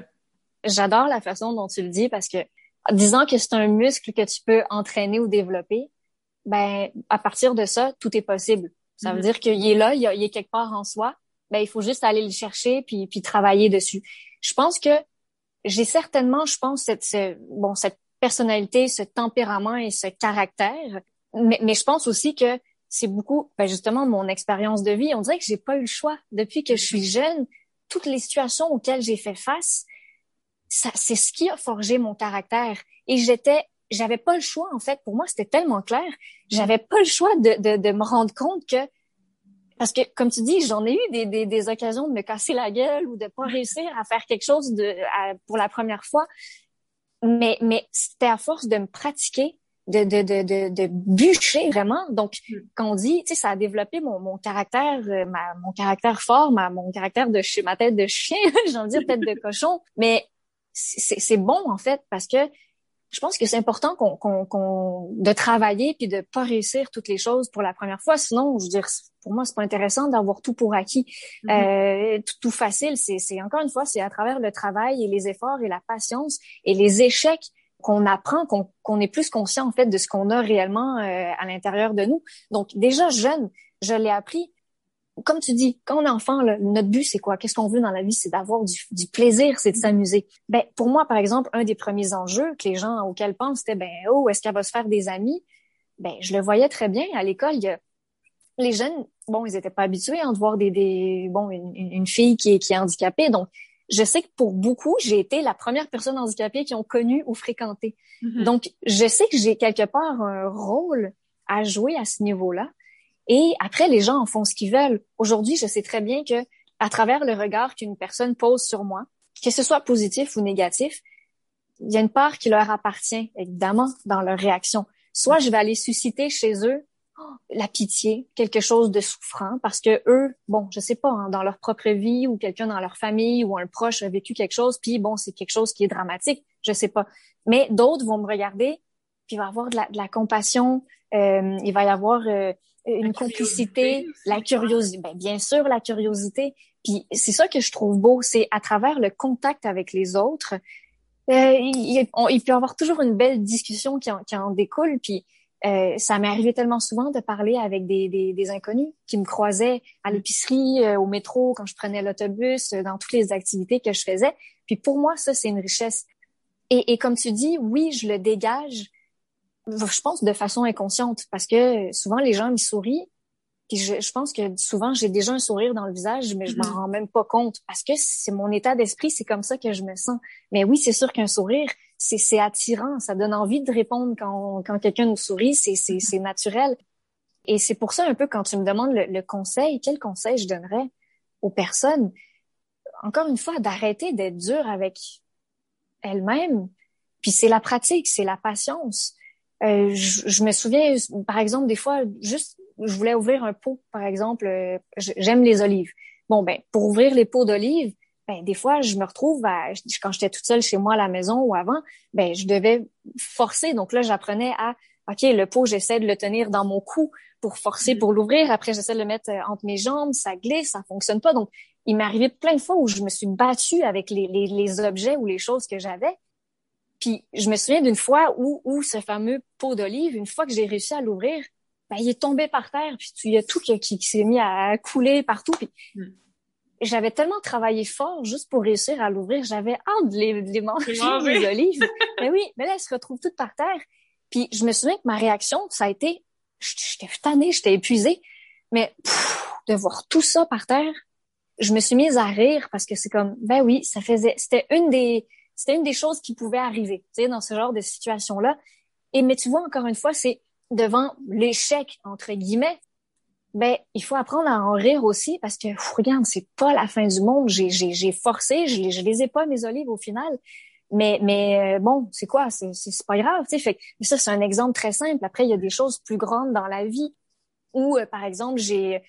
J'adore la façon dont tu le dis, parce que disant que c'est un muscle que tu peux entraîner ou développer, ben à partir de ça, tout est possible. Ça veut dire qu'il est là, il est quelque part en soi, ben il faut juste aller le chercher puis travailler dessus. Je pense que j'ai certainement, cette personnalité, ce tempérament et ce caractère, mais je pense aussi que c'est beaucoup, justement, mon expérience de vie. On dirait que j'ai pas eu le choix. Depuis que je suis jeune, toutes les situations auxquelles j'ai fait face, ça, c'est ce qui a forgé mon caractère. Et j'avais pas le choix, en fait. Pour moi, c'était tellement clair. J'avais pas le choix de me rendre compte que, parce que, comme tu dis, j'en ai eu des occasions de me casser la gueule ou de pas réussir à faire quelque chose pour la première fois. Mais c'était à force de me pratiquer, de bûcher vraiment. Donc, quand on dit, ça a développé mon caractère, mon caractère fort, mon caractère ma tête de chien, j'ai envie de dire tête de cochon. Mais, c'est bon, en fait, parce que je pense que c'est important de travailler puis de pas réussir toutes les choses pour la première fois. Sinon, je veux dire, pour moi, c'est pas intéressant d'avoir tout pour acquis. Tout facile, c'est encore une fois, c'est à travers le travail et les efforts et la patience et les échecs qu'on apprend, qu'on est plus conscient, en fait, de ce qu'on a réellement à l'intérieur de nous. Donc, déjà jeune, je l'ai appris. Comme tu dis, quand on est enfant, notre but, c'est quoi? Qu'est-ce qu'on veut dans la vie? C'est d'avoir du plaisir, c'est de s'amuser. Ben, pour moi, par exemple, un des premiers enjeux que les gens auxquels pensent, c'était, est-ce qu'elle va se faire des amis? Ben, je le voyais très bien. À l'école, les jeunes, ils n'étaient pas habitués de voir une fille qui est handicapée. Donc, je sais que pour beaucoup, j'ai été la première personne handicapée qu'ils ont connue ou fréquentée. Donc, je sais que j'ai quelque part un rôle à jouer à ce niveau-là. Et après, les gens en font ce qu'ils veulent. Aujourd'hui, je sais très bien que, à travers le regard qu'une personne pose sur moi, que ce soit positif ou négatif, il y a une part qui leur appartient, évidemment, dans leur réaction. Soit je vais aller susciter chez eux la pitié, quelque chose de souffrant, parce que eux, je sais pas, dans leur propre vie, ou quelqu'un dans leur famille, ou un proche a vécu quelque chose, puis c'est quelque chose qui est dramatique, je sais pas. Mais d'autres vont me regarder, puis il va y avoir de la compassion, il va y avoir... une complicité, la curiosité, bien sûr la curiosité. Puis c'est ça que je trouve beau, c'est à travers le contact avec les autres, il peut y avoir toujours une belle discussion qui en découle. Puis ça m'est arrivé tellement souvent de parler avec des inconnus qui me croisaient à l'épicerie, au métro, quand je prenais l'autobus, dans toutes les activités que je faisais. Puis pour moi, ça, c'est une richesse. Et comme tu dis, oui, je le dégage. Je pense de façon inconsciente, parce que souvent les gens me sourient, puis je pense que souvent j'ai déjà un sourire dans le visage, mais je m'en rends même pas compte, parce que c'est mon état d'esprit, c'est comme ça que je me sens. Mais oui, c'est sûr qu'un sourire, c'est attirant, ça donne envie de répondre quand quelqu'un nous sourit, c'est naturel. Et c'est pour ça un peu, quand tu me demandes le conseil, quel conseil je donnerais aux personnes, encore une fois, d'arrêter d'être dure avec elles-mêmes. Puis c'est la pratique, c'est la patience. Je me souviens, par exemple, des fois, je voulais ouvrir un pot, par exemple, j'aime les olives. Pour ouvrir les pots d'olives, des fois, je me retrouve quand j'étais toute seule chez moi à la maison ou avant, je devais forcer. Donc là, j'apprenais le pot, j'essaie de le tenir dans mon cou pour forcer, pour l'ouvrir. Après, j'essaie de le mettre entre mes jambes, ça glisse, ça fonctionne pas. Donc, il m'est arrivé plein de fois où je me suis battue avec les objets ou les choses que j'avais. Puis je me souviens d'une fois où ce fameux pot d'olive, une fois que j'ai réussi à l'ouvrir, il est tombé par terre, puis il y a tout qui s'est mis à couler partout. Puis j'avais tellement travaillé fort juste pour réussir à l'ouvrir, j'avais hâte de les manger, les olives. Mais là, elles se retrouvent toutes par terre. Puis je me souviens que ma réaction, ça a été, j'étais tannée, j'étais épuisée, mais de voir tout ça par terre, je me suis mise à rire, parce que c'est comme, c'était une des choses qui pouvaient arriver, dans ce genre de situation-là. Mais tu vois, encore une fois, c'est devant l'échec, entre guillemets, il faut apprendre à en rire aussi, parce que, regarde, c'est pas la fin du monde, j'ai forcé, je les ai pas, mes olives, au final. Mais bon, c'est quoi? C'est pas grave, tu sais. Fait que ça, c'est un exemple très simple. Après, il y a des choses plus grandes dans la vie où, par exemple, j'ai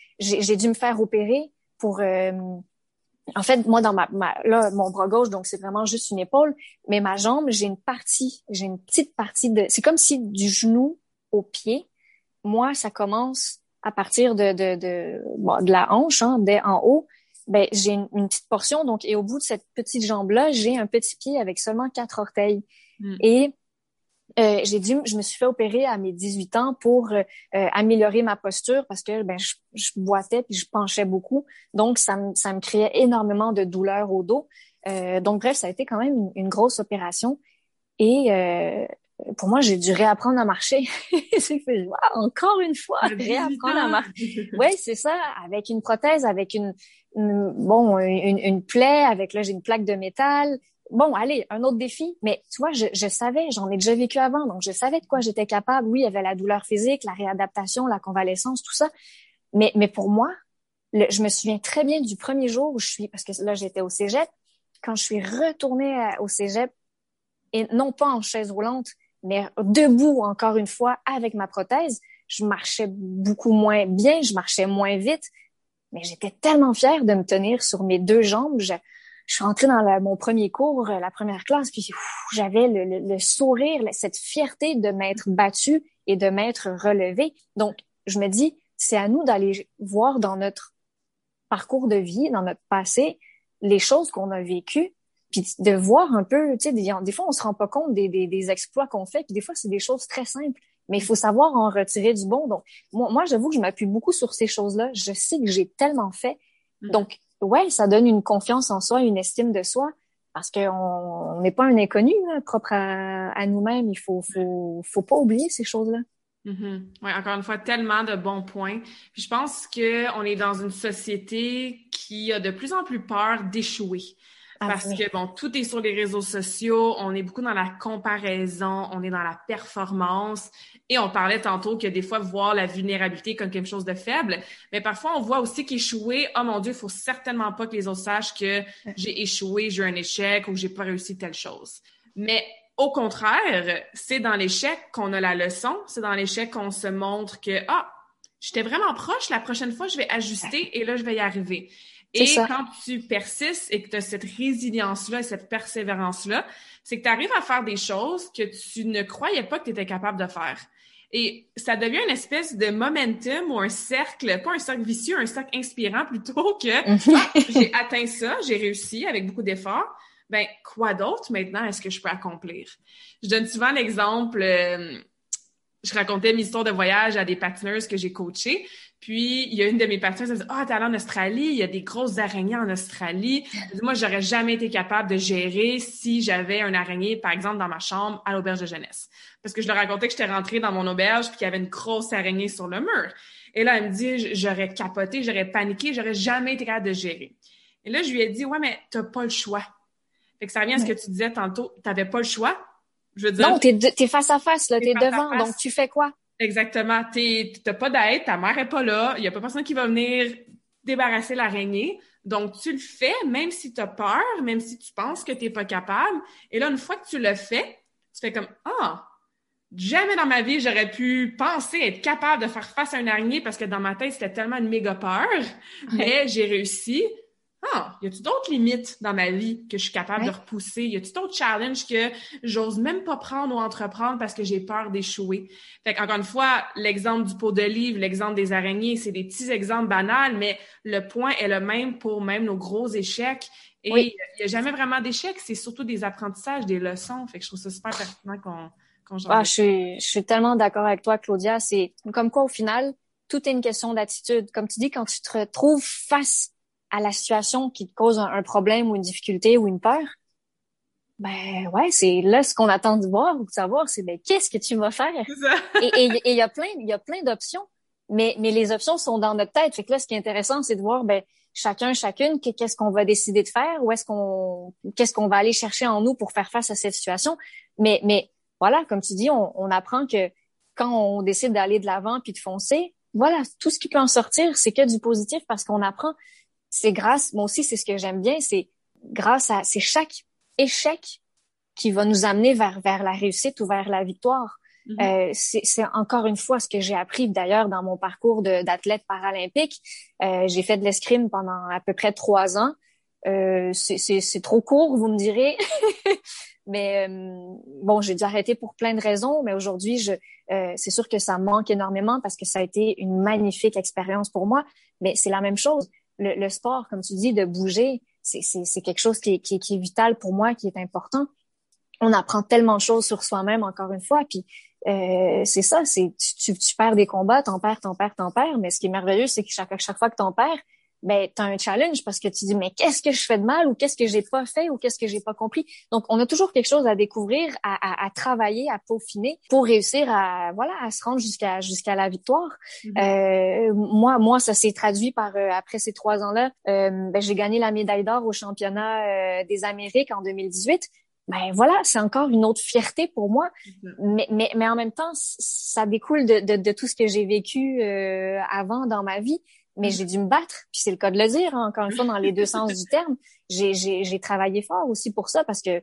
dû me faire opérer pour... en fait, moi, dans là, mon bras gauche, donc c'est vraiment juste une épaule, mais ma jambe, j'ai une petite partie de... C'est comme si du genou au pied, moi, ça commence à partir de la hanche, hein, dès en haut, ben j'ai une petite portion, donc, et au bout de cette petite jambe-là, j'ai un petit pied avec seulement 4 orteils. Mm. Et je me suis fait opérer à mes 18 ans pour améliorer ma posture parce que ben je boitais puis je penchais beaucoup, donc ça me créait énormément de douleurs au dos. Donc bref, ça a été quand même une grosse opération et pour moi, j'ai dû réapprendre à marcher. C'est que, wow, encore une fois, réapprendre à marcher. Ouais, c'est ça, avec une prothèse, avec une plaie, avec là j'ai une plaque de métal. Bon, allez, un autre défi, mais tu vois, je savais, j'en ai déjà vécu avant, donc je savais de quoi j'étais capable. Oui, il y avait la douleur physique, la réadaptation, la convalescence, tout ça. Mais pour moi, je me souviens très bien du premier jour où parce que là, j'étais au cégep, quand je suis retournée au cégep, et non pas en chaise roulante, mais debout, encore une fois, avec ma prothèse, je marchais beaucoup moins bien, je marchais moins vite, mais j'étais tellement fière de me tenir sur mes 2 jambes, je suis rentrée dans mon premier cours, la première classe, puis j'avais le sourire, cette fierté de m'être battue et de m'être relevée. Donc, je me dis, c'est à nous d'aller voir dans notre parcours de vie, dans notre passé, les choses qu'on a vécues, puis de voir un peu, tu sais, des fois, on se rend pas compte des exploits qu'on fait, puis des fois, c'est des choses très simples, mais il faut savoir en retirer du bon. Donc, moi j'avoue que je m'appuie beaucoup sur ces choses-là. Je sais que j'ai tellement fait. Donc, ouais, ça donne une confiance en soi, une estime de soi, parce qu'on n'est pas un inconnu, hein, propre à nous-mêmes. Il faut pas oublier ces choses-là. Mm-hmm. Oui, encore une fois, tellement de bons points. Puis je pense qu'on est dans une société qui a de plus en plus peur d'échouer. Parce que, bon, tout est sur les réseaux sociaux, on est beaucoup dans la comparaison, on est dans la performance et on parlait tantôt que des fois, voir la vulnérabilité comme quelque chose de faible, mais parfois, on voit aussi qu'échouer, oh mon Dieu, il faut certainement pas que les autres sachent que j'ai échoué, j'ai eu un échec ou j'ai pas réussi telle chose. Mais au contraire, c'est dans l'échec qu'on a la leçon, c'est dans l'échec qu'on se montre que « Ah, j'étais vraiment proche, la prochaine fois, je vais ajuster et là, je vais y arriver ». Et quand tu persistes et que tu as cette résilience-là et cette persévérance-là, c'est que tu arrives à faire des choses que tu ne croyais pas que tu étais capable de faire. Et ça devient une espèce de momentum ou un cercle, pas un cercle vicieux, un cercle inspirant plutôt que j'ai atteint ça, j'ai réussi avec beaucoup d'efforts. Ben quoi d'autre maintenant est-ce que je peux accomplir? Je donne souvent l'exemple, je racontais mes histoires de voyage à des patineuses que j'ai coachées. Puis, il y a une de mes patientes qui me dit « Ah, t'es allée en Australie, il y a des grosses araignées en Australie. » Moi, j'aurais jamais été capable de gérer si j'avais un araignée, par exemple, dans ma chambre à l'auberge de jeunesse. Parce que je leur racontais que j'étais rentrée dans mon auberge puis qu'il y avait une grosse araignée sur le mur. Et là, elle me dit « J'aurais capoté, j'aurais paniqué, j'aurais jamais été capable de gérer. » Et là, je lui ai dit « Ouais, mais t'as pas le choix. » Fait que ça revient à ce que tu disais tantôt, t'avais pas le choix. Je veux dire, non, t'es face à face, là, t'es devant, donc tu fais quoi? Exactement. T'as pas d'aide, ta mère est pas là, il y a pas personne qui va venir débarrasser l'araignée. Donc, tu le fais, même si t'as peur, même si tu penses que t'es pas capable. Et là, une fois que tu le fais, tu fais comme « Ah, jamais dans ma vie, j'aurais pu penser être capable de faire face à une araignée parce que dans ma tête, c'était tellement une méga peur, mais j'ai réussi. Ah, y a-tu d'autres limites dans ma vie que je suis capable de repousser? Y a-tu d'autres challenges que j'ose même pas prendre ou entreprendre parce que j'ai peur d'échouer? » Fait qu'encore une fois, l'exemple du pot d'olive, l'exemple des araignées, c'est des petits exemples banals, mais le point est le même pour même nos gros échecs. Et y a jamais vraiment d'échecs, c'est surtout des apprentissages, des leçons. Fait que je trouve ça super pertinent qu'on genre... Ah, je suis tellement d'accord avec toi, Claudia. C'est comme quoi, au final, tout est une question d'attitude. Comme tu dis, quand tu te retrouves face à la situation qui te cause un problème ou une difficulté ou une peur, ben ouais, c'est là ce qu'on attend de voir ou de savoir, c'est ben qu'est-ce que tu vas faire? Et il y a plein d'options, mais les options sont dans notre tête. Fait que là, ce qui est intéressant, c'est de voir ben chacune, qu'est-ce qu'on va décider de faire, ou qu'est-ce qu'on va aller chercher en nous pour faire face à cette situation. Mais voilà, comme tu dis, on apprend que quand on décide d'aller de l'avant puis de foncer, voilà, tout ce qui peut en sortir, c'est que du positif parce qu'on apprend. C'est grâce, moi aussi, c'est ce que j'aime bien, c'est grâce à chaque échec qui va nous amener vers la réussite ou vers la victoire. Mm-hmm. C'est encore une fois ce que j'ai appris d'ailleurs dans mon parcours d'athlète paralympique. J'ai fait de l'escrime pendant à peu près 3 ans. C'est trop court, vous me direz. Mais bon, j'ai dû arrêter pour plein de raisons. Mais aujourd'hui, c'est sûr que ça me manque énormément parce que ça a été une magnifique expérience pour moi. Mais c'est la même chose. Le sport, comme tu dis, de bouger, c'est quelque chose qui est vital pour moi, qui est important. On apprend tellement de choses sur soi-même, encore une fois. Puis c'est ça, tu perds des combats, t'en perds. Mais ce qui est merveilleux, c'est que chaque fois que t'en perds, ben t'as un challenge parce que tu dis mais qu'est-ce que je fais de mal ou qu'est-ce que j'ai pas fait ou qu'est-ce que j'ai pas compris. Donc on a toujours quelque chose à découvrir, à travailler, à peaufiner pour réussir à se rendre jusqu'à la victoire. Mm-hmm. Moi ça s'est traduit par après ces 3 ans-là, j'ai gagné la médaille d'or au championnat des Amériques en 2018. Ben voilà, c'est encore une autre fierté pour moi, mais en même temps ça découle de tout ce que j'ai vécu avant dans ma vie. Mais j'ai dû me battre, puis c'est le cas de le dire, hein, encore une fois, dans les 2 sens du terme. J'ai travaillé fort aussi pour ça parce que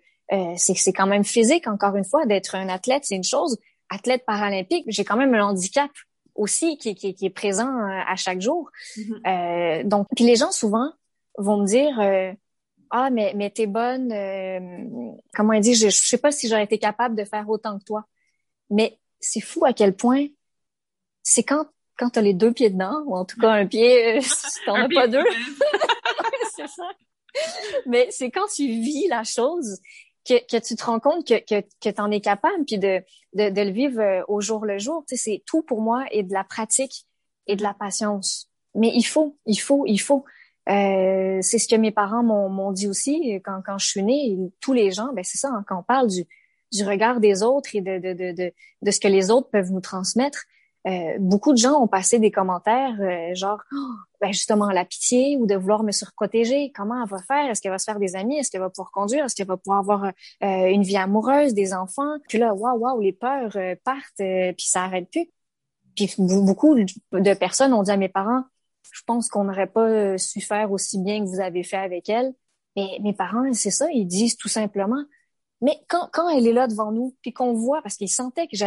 c'est quand même physique, encore une fois, d'être un athlète, c'est une chose. Athlète paralympique, j'ai quand même un handicap aussi qui est présent à chaque jour. Mm-hmm. Donc, puis les gens souvent vont me dire ah mais t'es bonne, comment il dit, je sais pas si j'aurais été capable de faire autant que toi. Mais c'est fou à quel point c'est quand t'as les 2 pieds dedans, ou en tout cas un pied, si t'en as pas 2. C'est ça. Mais c'est quand tu vis la chose que tu te rends compte que t'en es capable, puis de le vivre au jour le jour. Tu sais, c'est tout pour moi et de la pratique et de la patience. Mais il faut. C'est ce que mes parents m'ont dit aussi quand je suis née. Tous les gens, ben c'est ça, hein, quand on parle du regard des autres et de ce que les autres peuvent nous transmettre. Beaucoup de gens ont passé des commentaires justement la pitié ou de vouloir me surprotéger. Comment elle va faire? Est-ce qu'elle va se faire des amis? Est-ce qu'elle va pouvoir conduire? Est-ce qu'elle va pouvoir avoir une vie amoureuse, des enfants? Puis là, waouh, les peurs partent puis ça arrête plus. Puis beaucoup de personnes ont dit à mes parents, je pense qu'on n'aurait pas su faire aussi bien que vous avez fait avec elle. Mais mes parents, c'est ça, ils disent tout simplement. Mais quand elle est là devant nous, puis qu'on voit, parce qu'ils sentaient que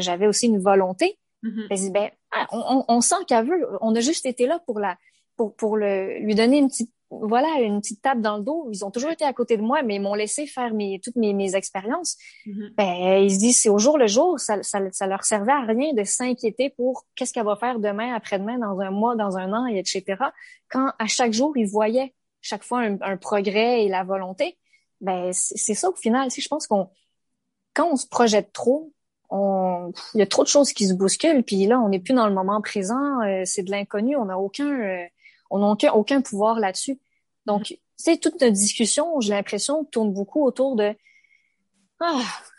j'avais aussi une volonté. Mm-hmm. Ben, on sent qu'elle veut. On a juste été là pour lui donner une petite tape dans le dos. Ils ont toujours été à côté de moi, mais ils m'ont laissé faire toutes mes expériences. Mm-hmm. Ben, ils se disent, c'est au jour le jour, ça leur servait à rien de s'inquiéter pour qu'est-ce qu'elle va faire demain, après-demain, dans un mois, dans un an, et etc. Quand à chaque jour, ils voyaient chaque fois un progrès et la volonté, ben, c'est ça au final. Tu sais, je pense quand on se projette trop, il y a trop de choses qui se bousculent, puis là on n'est plus dans le moment présent, c'est de l'inconnu, on n'a aucun pouvoir là-dessus. Donc tu sais, toute notre discussion, j'ai l'impression, tourne beaucoup autour de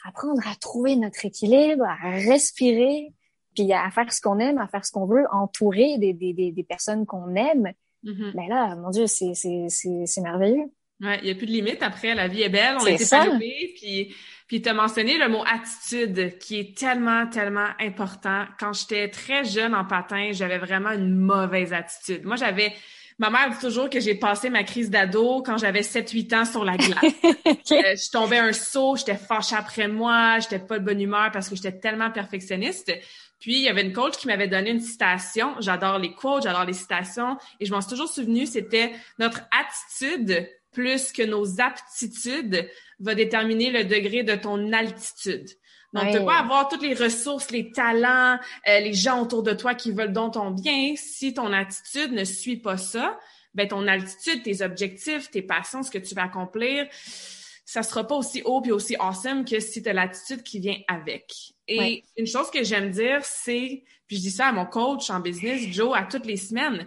apprendre à trouver notre équilibre, à respirer, puis à faire ce qu'on aime, à faire ce qu'on veut, entourer des personnes qu'on aime. Mm-hmm. Ben là, mon Dieu, c'est merveilleux. Ouais, il n'y a plus de limite. Après, la vie est belle, on a été salués. Puis tu as mentionné le mot attitude qui est tellement, tellement important. Quand j'étais très jeune en patin, j'avais vraiment une mauvaise attitude. Moi, ma mère dit toujours que j'ai passé ma crise d'ado quand j'avais 7-8 ans sur la glace. Je tombais un saut, j'étais fâchée après moi, j'étais pas de bonne humeur parce que j'étais tellement perfectionniste. Puis, il y avait une coach qui m'avait donné une citation. J'adore les quotes, j'adore les citations. Et je m'en suis toujours souvenue, c'était notre attitude plus que nos aptitudes va déterminer le degré de ton altitude. Donc, oui. Tu ne peux pas avoir toutes les ressources, les talents, les gens autour de toi qui veulent donc ton bien. Si ton attitude ne suit pas ça, ben ton altitude, tes objectifs, tes passions, ce que tu vas accomplir, ça ne sera pas aussi haut et aussi awesome que si tu as l'attitude qui vient avec. Et oui. Une chose que j'aime dire, c'est, puis je dis ça à mon coach en business, Joe, à toutes les semaines,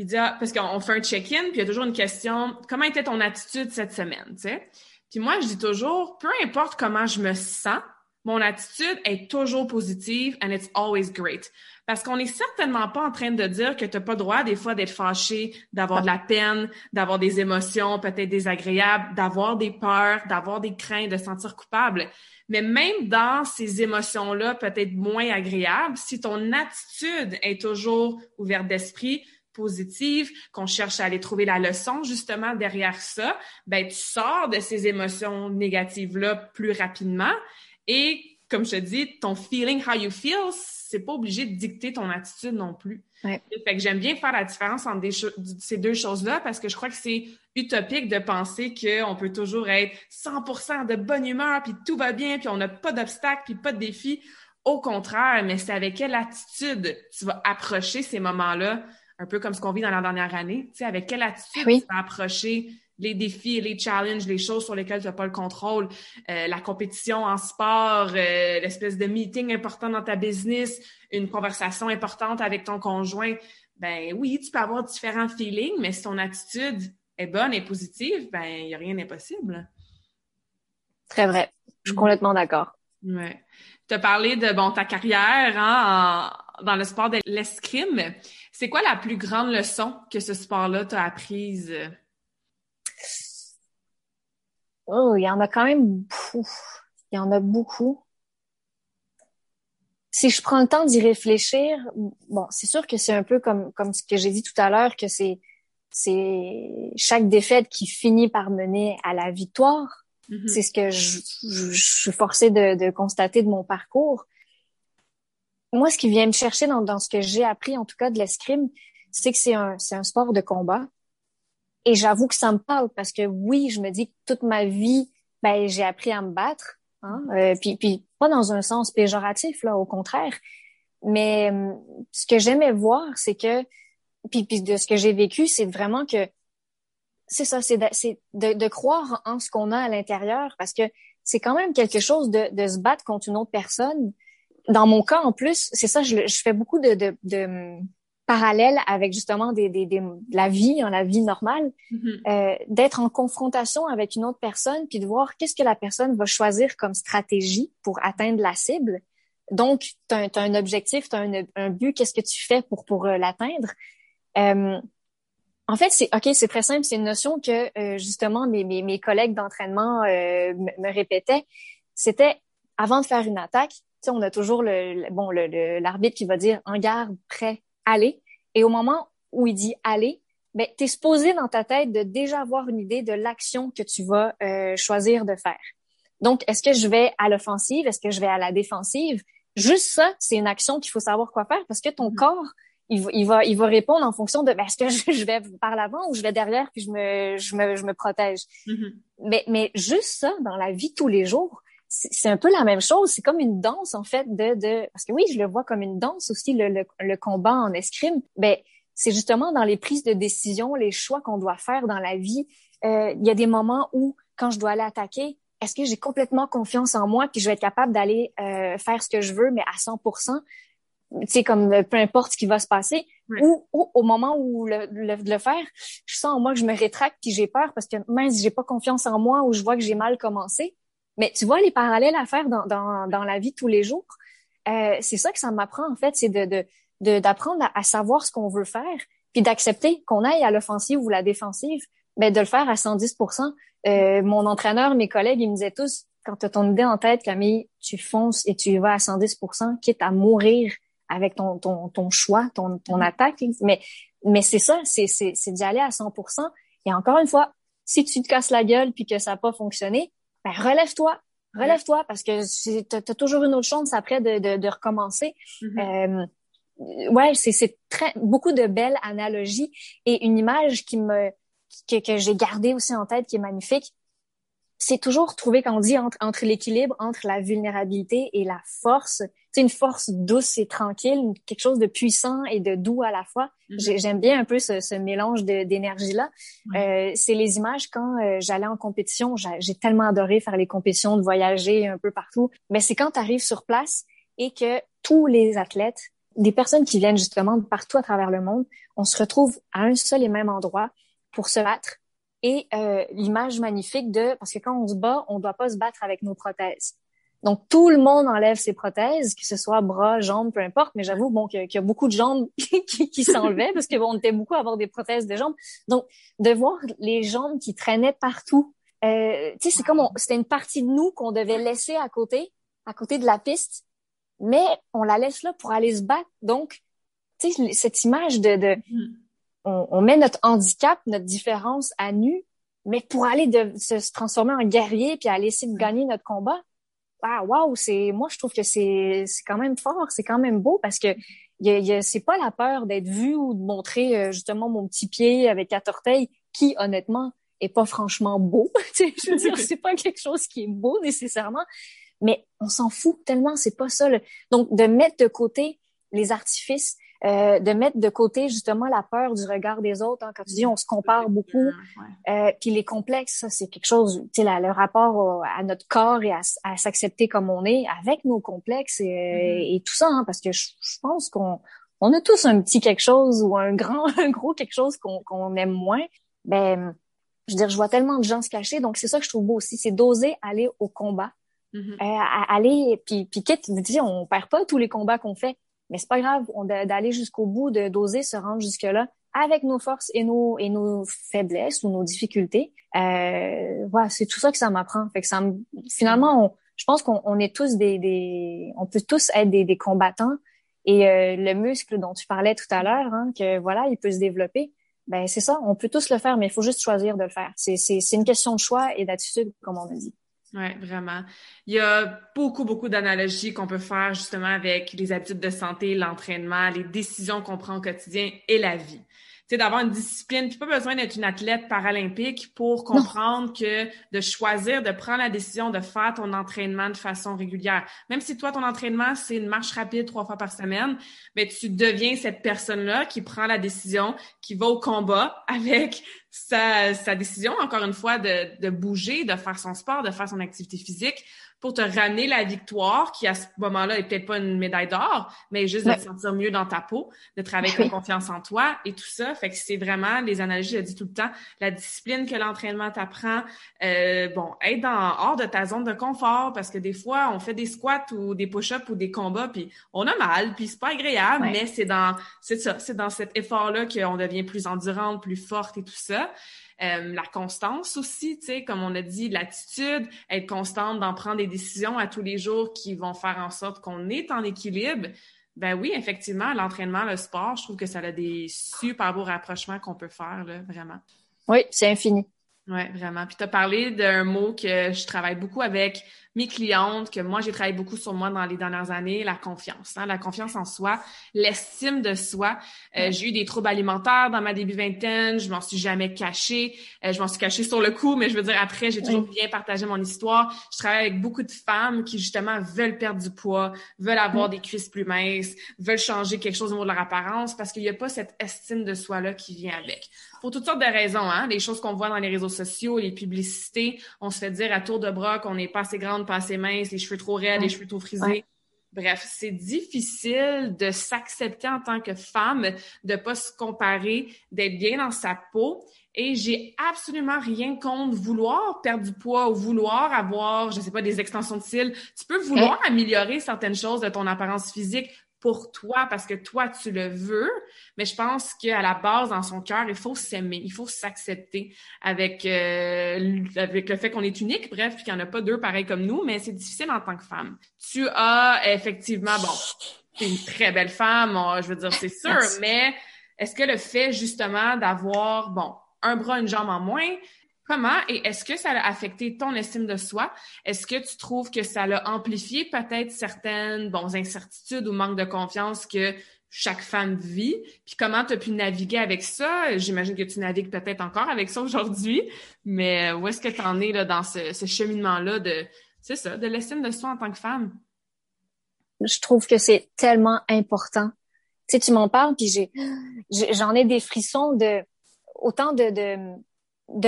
il dit, parce qu'on fait un check-in, puis il y a toujours une question, comment était ton attitude cette semaine, tu sais? Puis moi, je dis toujours, peu importe comment je me sens, mon attitude est toujours positive and it's always great. Parce qu'on n'est certainement pas en train de dire que tu n'as pas droit, des fois, d'être fâché, d'avoir de la peine, d'avoir des émotions peut-être désagréables, d'avoir des peurs, d'avoir des craintes, de se sentir coupable. Mais même dans ces émotions-là peut-être moins agréables, si ton attitude est toujours ouverte d'esprit, positive, qu'on cherche à aller trouver la leçon justement derrière ça, ben tu sors de ces émotions négatives-là plus rapidement. Et comme je te dis, ton feeling, how you feel, c'est pas obligé de dicter ton attitude non plus. Ouais. Fait que j'aime bien faire la différence entre ces deux choses-là parce que je crois que c'est utopique de penser qu'on peut toujours être 100% de bonne humeur, puis tout va bien, puis on n'a pas d'obstacles, puis pas de défis. Au contraire, mais c'est avec quelle attitude tu vas approcher ces moments-là, un peu comme ce qu'on vit dans la dernière année, tu sais, avec quelle attitude oui. tu vas approcher les défis, les challenges, les choses sur lesquelles tu n'as pas le contrôle, la compétition en sport, l'espèce de meeting important dans ta business, une conversation importante avec ton conjoint. Ben oui, tu peux avoir différents feelings, mais si ton attitude est bonne et positive, ben il n'y a rien d'impossible. Très vrai. Je suis complètement d'accord. Ouais. Tu as parlé de ta carrière hein, dans le sport de l'escrime. C'est quoi la plus grande leçon que ce sport-là t'a apprise? Oh, il y en a quand même beaucoup. Il y en a beaucoup. Si je prends le temps d'y réfléchir, bon, c'est sûr que c'est un peu comme ce que j'ai dit tout à l'heure, que c'est chaque défaite qui finit par mener à la victoire. Mm-hmm. C'est ce que je suis forcée de constater de mon parcours. Moi, ce qui vient me chercher dans ce que j'ai appris, en tout cas de l'escrime, c'est que c'est un sport de combat. Et j'avoue que ça me parle parce que oui, je me dis que toute ma vie, j'ai appris à me battre. Hein? Puis pas dans un sens péjoratif, là, au contraire. Mais ce que j'aimais voir, c'est que... Puis de ce que j'ai vécu, c'est vraiment que... C'est ça, c'est de croire en ce qu'on a à l'intérieur parce que c'est quand même quelque chose de se battre contre une autre personne. Dans mon cas, en plus, c'est ça, je fais beaucoup de parallèles avec justement la vie, hein, la vie normale, mm-hmm. D'être en confrontation avec une autre personne puis de voir qu'est-ce que la personne va choisir comme stratégie pour atteindre la cible. Donc, t'as un objectif, t'as un but, qu'est-ce que tu fais pour l'atteindre? En fait, c'est très simple, c'est une notion que justement mes collègues d'entraînement me répétaient. C'était avant de faire une attaque, tu sais, on a toujours l'arbitre qui va dire en garde, prêt, allez. Et au moment où il dit allez, t'es supposé dans ta tête de déjà avoir une idée de l'action que tu vas choisir de faire. Donc, est-ce que je vais à l'offensive, est-ce que je vais à la défensive? Juste ça, c'est une action qu'il faut savoir quoi faire parce que ton corps il va répondre en fonction de est-ce que je vais par l'avant ou je vais derrière puis je me protège. Mm-hmm. Mais juste ça dans la vie tous les jours, c'est un peu la même chose, c'est comme une danse en fait de parce que oui, je le vois comme une danse aussi le combat en escrime. C'est justement dans les prises de décision, les choix qu'on doit faire dans la vie, il y a des moments où quand je dois aller attaquer, est-ce que j'ai complètement confiance en moi puis je vais être capable d'aller faire ce que je veux mais à 100%. Tu sais, comme peu importe ce qui va se passer, ouais. ou au moment où le faire, je sens en moi que je me rétracte puis j'ai peur parce que mince, j'ai pas confiance en moi ou je vois que j'ai mal commencé. Mais tu vois les parallèles à faire dans la vie de tous les jours. C'est ça que ça m'apprend en fait, c'est d'apprendre à savoir ce qu'on veut faire puis d'accepter qu'on aille à l'offensive ou la défensive, de le faire à 110%. Mon entraîneur, mes collègues, ils me disaient tous, quand t'as ton idée en tête, Camille, tu fonces et tu y vas à 110%, quitte à mourir avec ton choix, ton attaque. Mais c'est ça, c'est d'y aller à 100%. Et encore une fois, si tu te casses la gueule puis que ça n'a pas fonctionné, relève-toi parce que t'as toujours une autre chance après de recommencer. Mm-hmm. C'est très, beaucoup de belles analogies et une image que j'ai gardée aussi en tête qui est magnifique. C'est toujours trouver, quand on dit, entre l'équilibre, entre la vulnérabilité et la force. C'est une force douce et tranquille, quelque chose de puissant et de doux à la fois. Mm-hmm. J'aime bien un peu ce mélange d'énergie-là. Mm-hmm. C'est les images quand j'allais en compétition. J'ai tellement adoré faire les compétitions, de voyager un peu partout. Mais c'est quand tu arrives sur place et que tous les athlètes, des personnes qui viennent justement de partout à travers le monde, on se retrouve à un seul et même endroit pour se battre. Et l'image magnifique parce que quand on se bat, on doit pas se battre avec nos prothèses. Donc tout le monde enlève ses prothèses, que ce soit bras, jambes, peu importe. Mais j'avoue qu'il y a beaucoup de jambes qui s'enlevaient parce que on était beaucoup à avoir des prothèses de jambes. Donc de voir les jambes qui traînaient partout, tu sais, c'est comme c'était une partie de nous qu'on devait laisser à côté de la piste, mais on la laisse là pour aller se battre. Donc tu sais cette image de on met notre handicap, notre différence à nu, mais pour aller se transformer en guerrier puis aller essayer de gagner notre combat. Wow, moi je trouve que c'est quand même fort, c'est quand même beau, parce que c'est pas la peur d'être vu ou de montrer justement mon petit pied avec 4 orteils qui honnêtement est pas franchement beau. Je veux dire, c'est pas quelque chose qui est beau nécessairement, mais on s'en fout tellement, c'est pas ça. Donc de mettre de côté les artifices, de mettre de côté justement la peur du regard des autres, hein, quand tu dis on se compare beaucoup, puis les complexes, ça c'est quelque chose, tu sais, le rapport à notre corps et à s'accepter comme on est avec nos complexes et tout ça, hein, parce que je pense qu'on a tous un petit quelque chose ou un gros quelque chose qu'on aime moins. Ben, je veux dire, je vois tellement de gens se cacher, donc c'est ça que je trouve beau aussi, c'est d'oser aller au combat, aller, puis quitte, vous dites, on perd pas tous les combats qu'on fait. Mais c'est pas grave d'aller jusqu'au bout, d'oser se rendre jusque-là avec nos forces et nos faiblesses ou nos difficultés. Voilà, c'est tout ça que ça m'apprend. Fait que finalement, je pense qu'on est tous on peut tous être des combattants. Et le muscle dont tu parlais tout à l'heure, hein, que voilà, il peut se développer. Ben c'est ça, on peut tous le faire, mais il faut juste choisir de le faire. C'est une question de choix et d'attitude, comme on a dit. Oui, vraiment. Il y a beaucoup, beaucoup d'analogies qu'on peut faire justement avec les habitudes de santé, l'entraînement, les décisions qu'on prend au quotidien et la vie. Tu sais, d'avoir une discipline, puis pas besoin d'être une athlète paralympique pour comprendre que de choisir, de prendre la décision de faire ton entraînement de façon régulière. Même si toi, ton entraînement, c'est une marche rapide 3 fois par semaine, bien, tu deviens cette personne-là qui prend la décision, qui va au combat avec sa décision, encore une fois, de bouger, de faire son sport, de faire son activité physique pour te ramener la victoire qui, à ce moment-là, est peut-être pas une médaille d'or, mais juste de te sentir mieux dans ta peau, de travailler avec ta confiance en toi et tout ça. Fait que c'est vraiment, les analogies, je le dis tout le temps, la discipline que l'entraînement t'apprend, être hors de ta zone de confort, parce que des fois, on fait des squats ou des push-ups ou des combats, puis on a mal, puis c'est pas agréable, mais c'est dans cet effort-là qu'on devient plus endurante, plus forte et tout ça. La constance aussi, tu sais, comme on a dit, l'attitude, être constante, d'en prendre des décisions à tous les jours qui vont faire en sorte qu'on est en équilibre. Ben oui, effectivement, l'entraînement, le sport, je trouve que ça a des super beaux rapprochements qu'on peut faire, là, vraiment. Oui, c'est infini. Oui, vraiment. Puis tu as parlé d'un mot que je travaille beaucoup avec mes clientes, que moi, j'ai travaillé beaucoup sur moi dans les dernières années, la confiance. Hein, la confiance en soi, l'estime de soi. J'ai eu des troubles alimentaires dans ma début vingtaine. Je m'en suis jamais cachée. Je m'en suis cachée sur le coup, mais je veux dire, après, j'ai toujours bien partagé mon histoire. Je travaille avec beaucoup de femmes qui, justement, veulent perdre du poids, veulent avoir des cuisses plus minces, veulent changer quelque chose au niveau de leur apparence parce qu'il n'y a pas cette estime de soi-là qui vient avec. Pour toutes sortes de raisons, hein, les choses qu'on voit dans les réseaux sociaux, les publicités, on se fait dire à tour de bras qu'on n'est pas assez grande, pas assez mince, les cheveux trop raides, les cheveux trop frisés. Ouais. Bref, c'est difficile de s'accepter en tant que femme, de pas se comparer, d'être bien dans sa peau. Et j'ai absolument rien contre vouloir perdre du poids ou vouloir avoir, je sais pas, des extensions de cils. Tu peux vouloir améliorer certaines choses de ton apparence physique pour toi, parce que toi, tu le veux, mais je pense qu'à la base, dans son cœur, il faut s'aimer, il faut s'accepter avec le fait qu'on est unique, bref, puis qu'il n'y en a pas 2 pareils comme nous, mais c'est difficile en tant que femme. Tu as effectivement, t'es une très belle femme, je veux dire, c'est sûr, mais est-ce que le fait, justement, d'avoir, un bras, une jambe en moins, comment et est-ce que ça a affecté ton estime de soi? Est-ce que tu trouves que ça l'a amplifié peut-être certaines incertitudes ou manque de confiance que chaque femme vit? Puis comment tu as pu naviguer avec ça? J'imagine que tu navigues peut-être encore avec ça aujourd'hui, mais où est-ce que tu en es là, dans ce cheminement-là de l'estime de soi en tant que femme? Je trouve que c'est tellement important. Tu sais, tu m'en parles, puis j'en ai des frissons de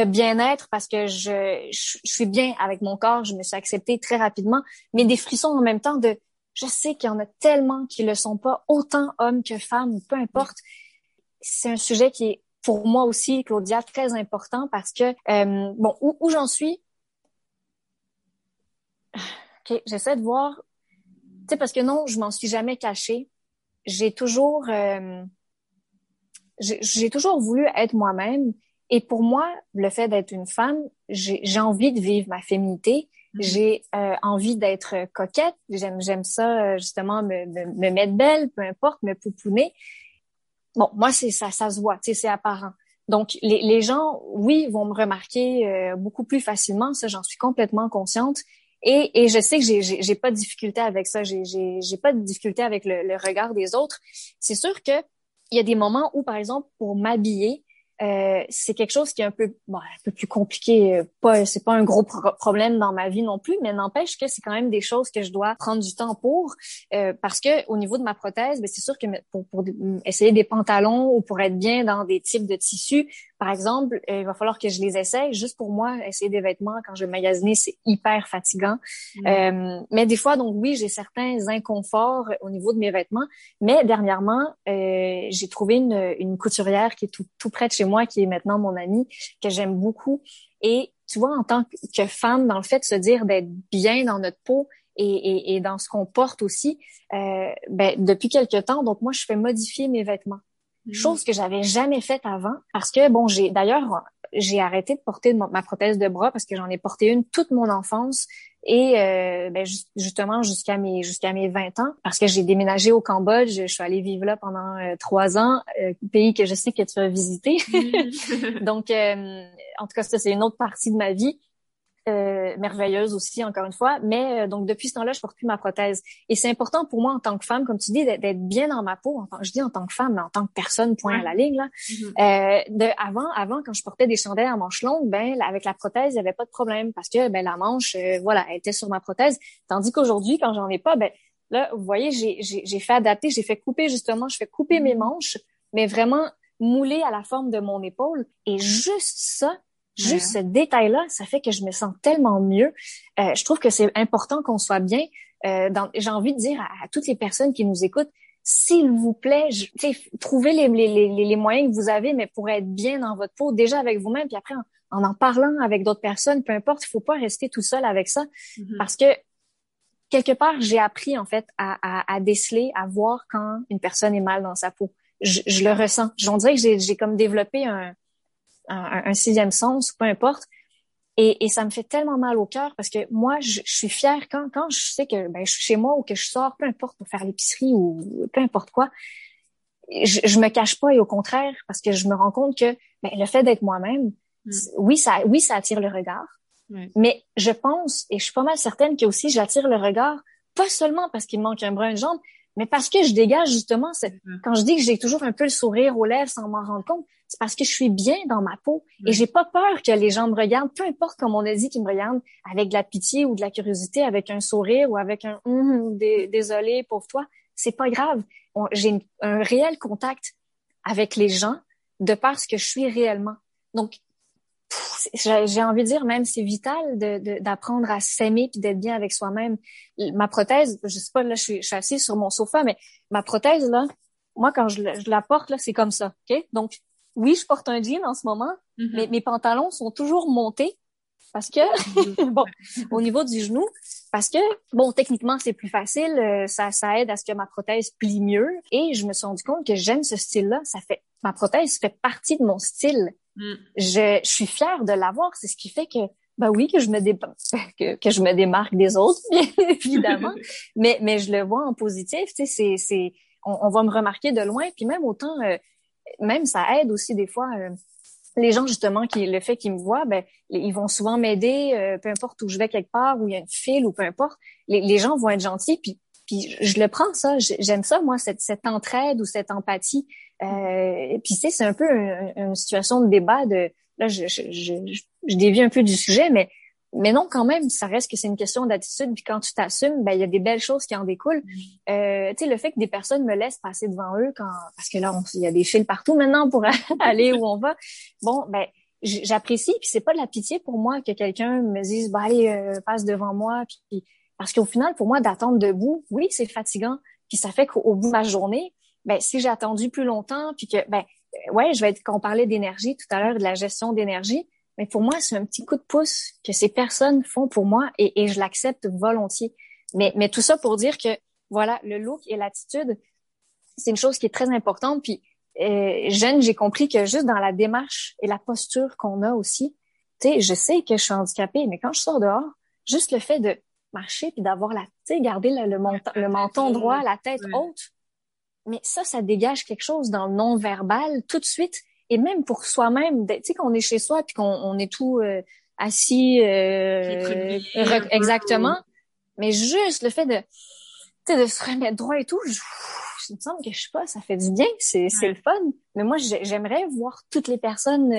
bien-être parce que je suis bien avec mon corps, je me suis acceptée très rapidement, mais des frissons en même temps je sais qu'il y en a tellement qui le sont pas, autant hommes que femmes, peu importe. C'est un sujet qui est, pour moi aussi, Claudia, très important parce que, où j'en suis? OK, j'essaie de voir. Tu sais, parce que non, je m'en suis jamais cachée. J'ai toujours voulu être moi-même. Et pour moi, le fait d'être une femme, j'ai envie de vivre ma féminité, j'ai envie d'être coquette, j'aime ça justement me mettre belle, peu importe, me poupouner. bon, moi, c'est ça se voit, tu sais, c'est apparent. Donc, les gens, oui, vont me remarquer beaucoup plus facilement. Ça, j'en suis complètement consciente. Et je sais que j'ai pas de difficulté avec ça. J'ai pas de difficulté avec le regard des autres. C'est sûr que il y a des moments où, par exemple, pour m'habiller, c'est quelque chose qui est un peu plus compliqué. C'est pas un gros problème dans ma vie non plus, mais n'empêche que c'est quand même des choses que je dois prendre du temps pour, parce que au niveau de ma prothèse, ben c'est sûr que pour essayer des pantalons ou pour être bien dans des types de tissus, par exemple, il va falloir que je les essaye. Juste pour moi, essayer des vêtements quand je vais magasiner, c'est hyper fatigant. Mais des fois, donc oui, j'ai certains inconforts au niveau de mes vêtements. Mais dernièrement, j'ai trouvé une couturière qui est tout près de chez moi, qui est maintenant mon amie, que j'aime beaucoup. Et tu vois, en tant que femme, dans le fait de se dire d'être bien dans notre peau et dans ce qu'on porte aussi, depuis quelque temps, donc moi, je fais modifier mes vêtements. Chose que j'avais jamais faite avant, parce que bon, j'ai arrêté de porter ma prothèse de bras parce que j'en ai porté une toute mon enfance et justement jusqu'à mes 20 ans, parce que j'ai déménagé au Cambodge, je suis allée vivre là pendant 3 ans, pays que je sais que tu as visité. Donc en tout cas, ça c'est une autre partie de ma vie. Merveilleuse aussi, encore une fois, mais donc depuis ce temps-là, je porte plus ma prothèse. Et c'est important pour moi en tant que femme, comme tu dis, d'être bien dans ma peau. Je dis en tant que femme, mais en tant que personne, point à la ligne là. Avant, quand je portais des chandelles à manches longues, avec la prothèse, il y avait pas de problème parce que la manche, elle était sur ma prothèse. Tandis qu'aujourd'hui, quand j'en ai pas, là, vous voyez, j'ai fait adapter, j'ai fait couper justement, je fais couper mes manches, mais vraiment moulées à la forme de mon épaule. Et juste ça. Juste ce détail-là, ça fait que je me sens tellement mieux. Je trouve que c'est important qu'on soit bien. J'ai envie de dire à toutes les personnes qui nous écoutent, s'il vous plaît, trouvez les moyens que vous avez, mais pour être bien dans votre peau, déjà avec vous-même, puis après en parlant avec d'autres personnes, peu importe, il faut pas rester tout seul avec ça, parce que quelque part, j'ai appris en fait à déceler, à voir quand une personne est mal dans sa peau. Je le ressens. On dirait que j'ai comme développé un sixième sens, peu importe. Et ça me fait tellement mal au cœur parce que moi, je suis fière quand je sais que je suis chez moi ou que je sors, peu importe, pour faire l'épicerie ou peu importe quoi. Je me cache pas, et au contraire, parce que je me rends compte que le fait d'être moi-même, oui, ça attire le regard. Mais je pense, et je suis pas mal certaine que aussi j'attire le regard, pas seulement parce qu'il me manque un bras, une jambe, mais parce que je dégage justement, quand je dis que j'ai toujours un peu le sourire aux lèvres sans m'en rendre compte, c'est parce que je suis bien dans ma peau et j'ai pas peur que les gens me regardent, peu importe comme on a dit qu'ils me regardent, avec de la pitié ou de la curiosité, avec un sourire ou avec un désolé, pauvre toi, c'est pas grave. J'ai un réel contact avec les gens de par ce que je suis réellement. Donc, j'ai envie de dire, même c'est vital d'apprendre à s'aimer puis d'être bien avec soi-même. Ma prothèse, je sais pas, là je suis assise sur mon sofa, mais ma prothèse là, moi quand je la porte là, c'est comme ça, ok? Donc oui, je porte un jean en ce moment, mais mes pantalons sont toujours montés parce que au niveau du genou, parce que techniquement c'est plus facile, ça aide à ce que ma prothèse plie mieux. Et je me suis rendu compte que j'aime ce style-là, ma prothèse fait partie de mon style. Je suis fière de l'avoir, c'est ce qui fait que que je me démarque des autres, bien évidemment, mais je le vois en positif, tu sais, c'est on va me remarquer de loin, puis même autant même ça aide aussi des fois les gens justement le fait qu'ils me voient, ils vont souvent m'aider, peu importe où je vais quelque part, où il y a une file ou peu importe, les gens vont être gentils, puis je le prends ça, j'aime ça moi, cette entraide ou cette empathie. Puis c'est un peu une situation de débat de là, je dévie un peu du sujet, mais non, quand même, ça reste que c'est une question d'attitude. Puis quand tu t'assumes, il y a des belles choses qui en découlent. Tu sais, le fait que des personnes me laissent passer devant eux parce que là, il y a des fils partout maintenant pour aller où on va. Bon, j'apprécie. Puis c'est pas de la pitié pour moi que quelqu'un me dise, allez, passe devant moi. Puis parce qu'au final, pour moi, d'attendre debout, oui, c'est fatigant. Puis ça fait qu'au bout de ma journée, si j'ai attendu plus longtemps, puis que, qu'on parlait d'énergie tout à l'heure, de la gestion d'énergie, mais pour moi, c'est un petit coup de pouce que ces personnes font pour moi et je l'accepte volontiers. Mais tout ça pour dire que, voilà, le look et l'attitude, c'est une chose qui est très importante. Puis, jeune, j'ai compris que juste dans la démarche et la posture qu'on a aussi, tu sais, je sais que je suis handicapée, mais quand je sors dehors, juste le fait de marcher puis d'avoir garder le menton droit, la tête haute, mais ça, ça dégage quelque chose dans le non-verbal tout de suite. Et même pour soi-même, tu sais, qu'on est chez soi puis qu'on est tout assis, exactement. Mais juste le fait de, tu sais, de se remettre droit et tout, il me semble que je sais pas, ça fait du bien, c'est le fun. Mais moi, j'aimerais voir toutes les personnes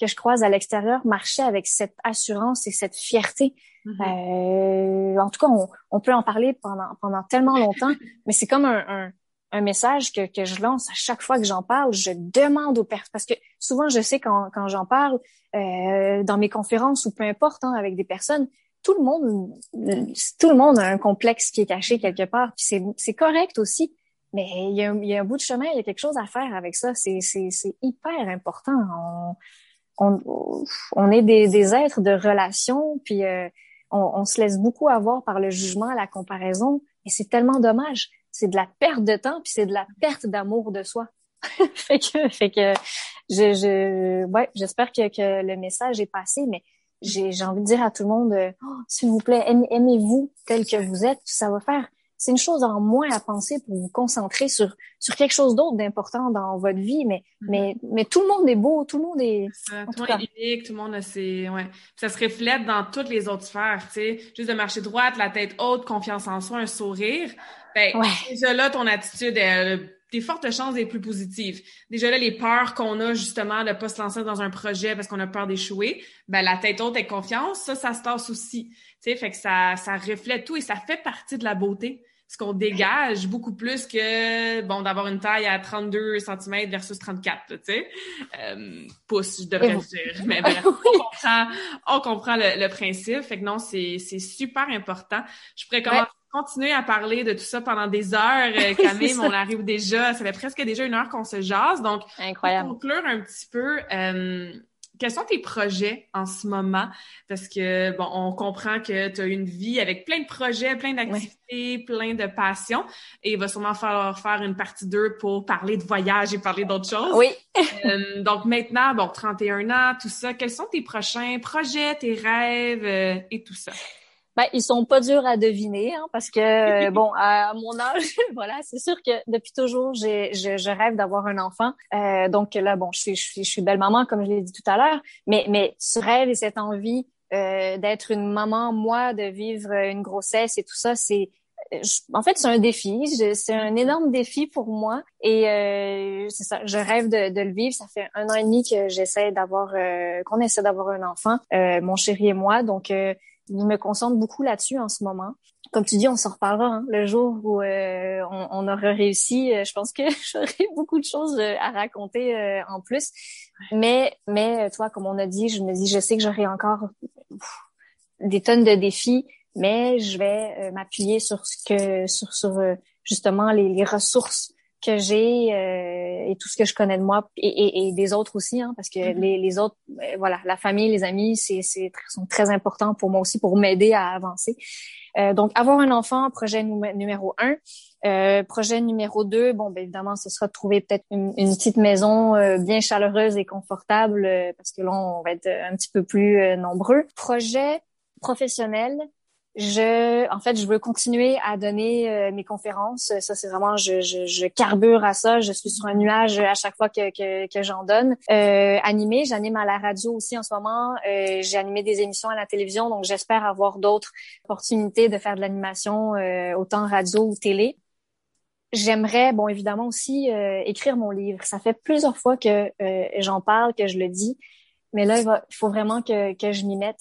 que je croise à l'extérieur marcher avec cette assurance et cette fierté. Mm-hmm. En tout cas, on peut en parler pendant tellement longtemps, mais c'est comme un message que je lance à chaque fois que j'en parle. Je demande aux personnes, parce que souvent, je sais quand j'en parle dans mes conférences ou peu importe, hein, avec des personnes, tout le monde a un complexe qui est caché quelque part, puis c'est correct aussi. Mais il y a un bout de chemin, il y a quelque chose à faire avec ça. C'est hyper important. On est des êtres de relation, puis on se laisse beaucoup avoir par le jugement, la comparaison, et c'est tellement dommage. C'est de la perte de temps, puis c'est de la perte d'amour de soi. fait que j'espère que le message est passé, mais j'ai envie de dire à tout le monde, s'il vous plaît, aimez-vous tel que vous êtes, puis ça va faire... C'est une chose en moins à penser pour vous concentrer sur quelque chose d'autre d'important dans votre vie, mais tout le monde est beau, tout le monde est... tout le monde est unique, tout le monde a ses... Ouais. Ça se reflète dans toutes les autres sphères, tu sais. Juste de marcher droite, la tête haute, confiance en soi, un sourire. Ben, déjà là, ton attitude, des fortes chances d'être plus positive. Déjà là, les peurs qu'on a justement de pas se lancer dans un projet parce qu'on a peur d'échouer, ben la tête haute et confiance, ça se tasse aussi. Tu sais, fait que ça reflète tout et ça fait partie de la beauté. Ce qu'on dégage beaucoup plus que, bon, d'avoir une taille à 32 cm versus 34, tu sais. Pouce, je devrais dire. Mais bref, on comprend le principe. Fait que non, c'est super important. Je pourrais continuer à parler de tout ça pendant des heures. Camille, on arrive déjà. Ça fait presque déjà une heure qu'on se jase. Donc, incroyable. Pour conclure un petit peu... quels sont tes projets en ce moment? Parce que, bon, on comprend que tu as une vie avec plein de projets, plein d'activités, plein de passions. Et il va sûrement falloir faire une partie 2 pour parler de voyage et parler d'autres choses. Oui. Donc maintenant, bon, 31 ans, tout ça. Quels sont tes prochains projets, tes rêves et tout ça? Ben, ils sont pas durs à deviner, hein, parce que, bon, à mon âge, voilà, c'est sûr que depuis toujours, je rêve d'avoir un enfant. Donc là, bon, je suis belle maman, comme je l'ai dit tout à l'heure, mais ce rêve et cette envie d'être une maman, moi, de vivre une grossesse et tout ça, en fait, c'est un défi. C'est un énorme défi pour moi. Et c'est ça, je rêve de le vivre. Ça fait 1 an et demi que qu'on essaie d'avoir un enfant, mon chéri et moi. Donc, je me concentre beaucoup là-dessus en ce moment. Comme tu dis, on s'en reparlera, hein, le jour où on aura réussi. Je pense que j'aurai beaucoup de choses à raconter en plus. Mais toi, comme on a dit, je me dis, je sais que j'aurai encore des tonnes de défis, mais je vais m'appuyer sur justement les ressources que j'ai et tout ce que je connais de moi et des autres aussi, hein, parce que les autres, voilà, la famille, les amis, sont très importants pour moi aussi, pour m'aider à avancer. Donc, avoir un enfant, projet numéro 1. Projet numéro 2, bon, ben évidemment, ce sera de trouver peut-être une petite maison bien chaleureuse et confortable, parce que là, on va être un petit peu plus nombreux. Projet professionnel. Je veux continuer à donner mes conférences. Ça, c'est vraiment, je carbure à ça. Je suis sur un nuage à chaque fois que j'en donne. J'anime à la radio aussi en ce moment. J'ai animé des émissions à la télévision, donc j'espère avoir d'autres opportunités de faire de l'animation, autant radio ou télé. J'aimerais, bon, évidemment aussi écrire mon livre. Ça fait plusieurs fois que j'en parle, que je le dis, mais là, il faut vraiment que je m'y mette.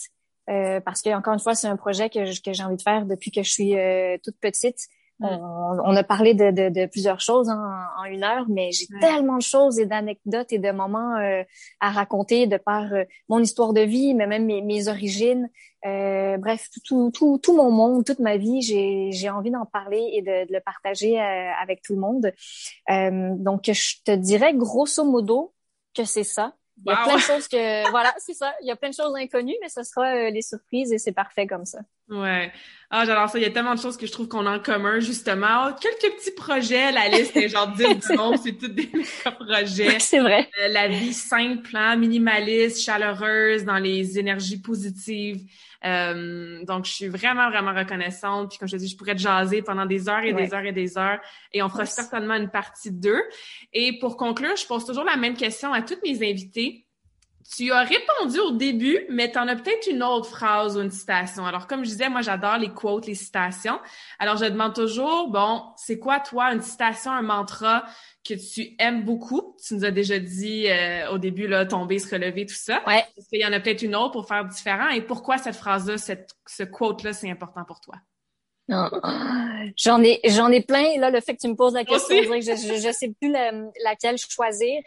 Parce que encore une fois, c'est un projet que j'ai envie de faire depuis que je suis toute petite. On a parlé de plusieurs choses, hein, en 1 heure, mais j'ai tellement de choses et d'anecdotes et de moments à raconter de par mon histoire de vie, mais même mes origines. Bref, tout mon monde, toute ma vie, j'ai envie d'en parler et de le partager avec tout le monde. Donc, je te dirais grosso modo que c'est ça. Il y a plein de choses voilà, c'est ça. Il y a plein de choses inconnues, mais ce sera les surprises et c'est parfait comme ça. Ouais. Ah, j'adore ça. Il y a tellement de choses que je trouve qu'on a en commun, justement. Quelques petits projets, la liste est genre 10 du monde, c'est tous des projets. Ouais, c'est vrai. La vie simple, hein, minimaliste, chaleureuse, dans les énergies positives. Donc, je suis vraiment, vraiment reconnaissante. Puis comme je te dis, je pourrais te jaser pendant des heures et des heures et des heures. Et on fera certainement une partie 2. Et pour conclure, je pose toujours la même question à toutes mes invitées. Tu as répondu au début, mais tu en as peut-être une autre phrase ou une citation. Alors, comme je disais, moi, j'adore les quotes, les citations. Alors, je demande toujours, bon, c'est quoi, toi, une citation, un mantra que tu aimes beaucoup? Tu nous as déjà dit au début, là, tomber, se relever, tout ça. Ouais. Est-ce qu'il y en a peut-être une autre pour faire différent? Et pourquoi cette phrase-là, ce quote-là, c'est important pour toi? Non. J'en ai plein. Là, le fait que tu me poses la question, on dirait que je sais plus laquelle choisir.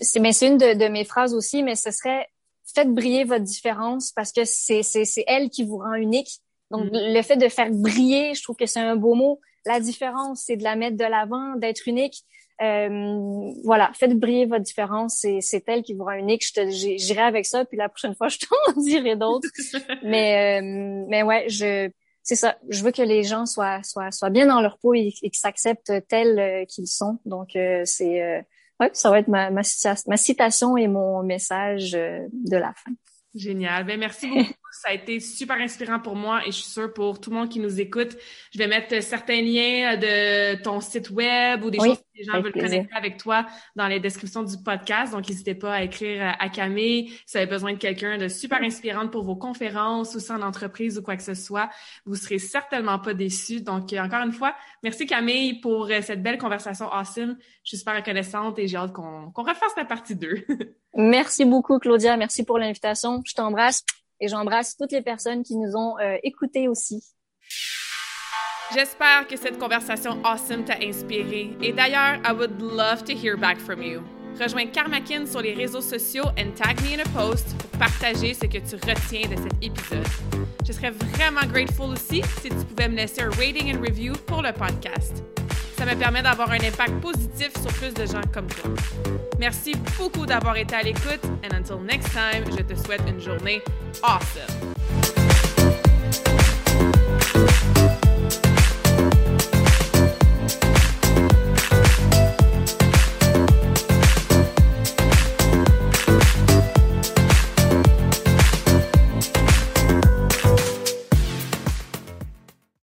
C'est une de mes phrases aussi, mais ce serait « Faites briller votre différence » parce que c'est elle qui vous rend unique. Donc, le fait de faire briller, je trouve que c'est un beau mot. La différence, c'est de la mettre de l'avant, d'être unique. Voilà, faites briller votre différence, c'est elle qui vous rend unique. J'irai avec ça, puis la prochaine fois, je t'en dirai d'autres. Mais ouais, c'est ça. Je veux que les gens soient bien dans leur peau et qu'ils s'acceptent tels qu'ils sont. Donc, oui, ça va être ma citation et mon message de la fin. Génial. Ben merci beaucoup. Ça a été super inspirant pour moi et je suis sûre pour tout le monde qui nous écoute. Je vais mettre certains liens de ton site web ou des choses que les gens veulent connecter avec toi dans les descriptions du podcast. Donc, n'hésitez pas à écrire à Camille si vous avez besoin de quelqu'un de super inspirante pour vos conférences ou ça en entreprise ou quoi que ce soit. Vous serez certainement pas déçus. Donc, encore une fois, merci Camille pour cette belle conversation awesome. Je suis super reconnaissante et j'ai hâte qu'on refasse la partie 2. Merci beaucoup, Claudia. Merci pour l'invitation. Je t'embrasse. Et j'embrasse toutes les personnes qui nous ont écoutés aussi. J'espère que cette conversation awesome t'a inspiré. Et d'ailleurs, I would love to hear back from you. Rejoins Kamakin sur les réseaux sociaux and tag me in a post pour partager ce que tu retiens de cet épisode. Je serais vraiment grateful aussi si tu pouvais me laisser un rating and review pour le podcast. Ça me permet d'avoir un impact positif sur plus de gens comme toi. Merci beaucoup d'avoir été à l'écoute and until next time, je te souhaite une journée awesome!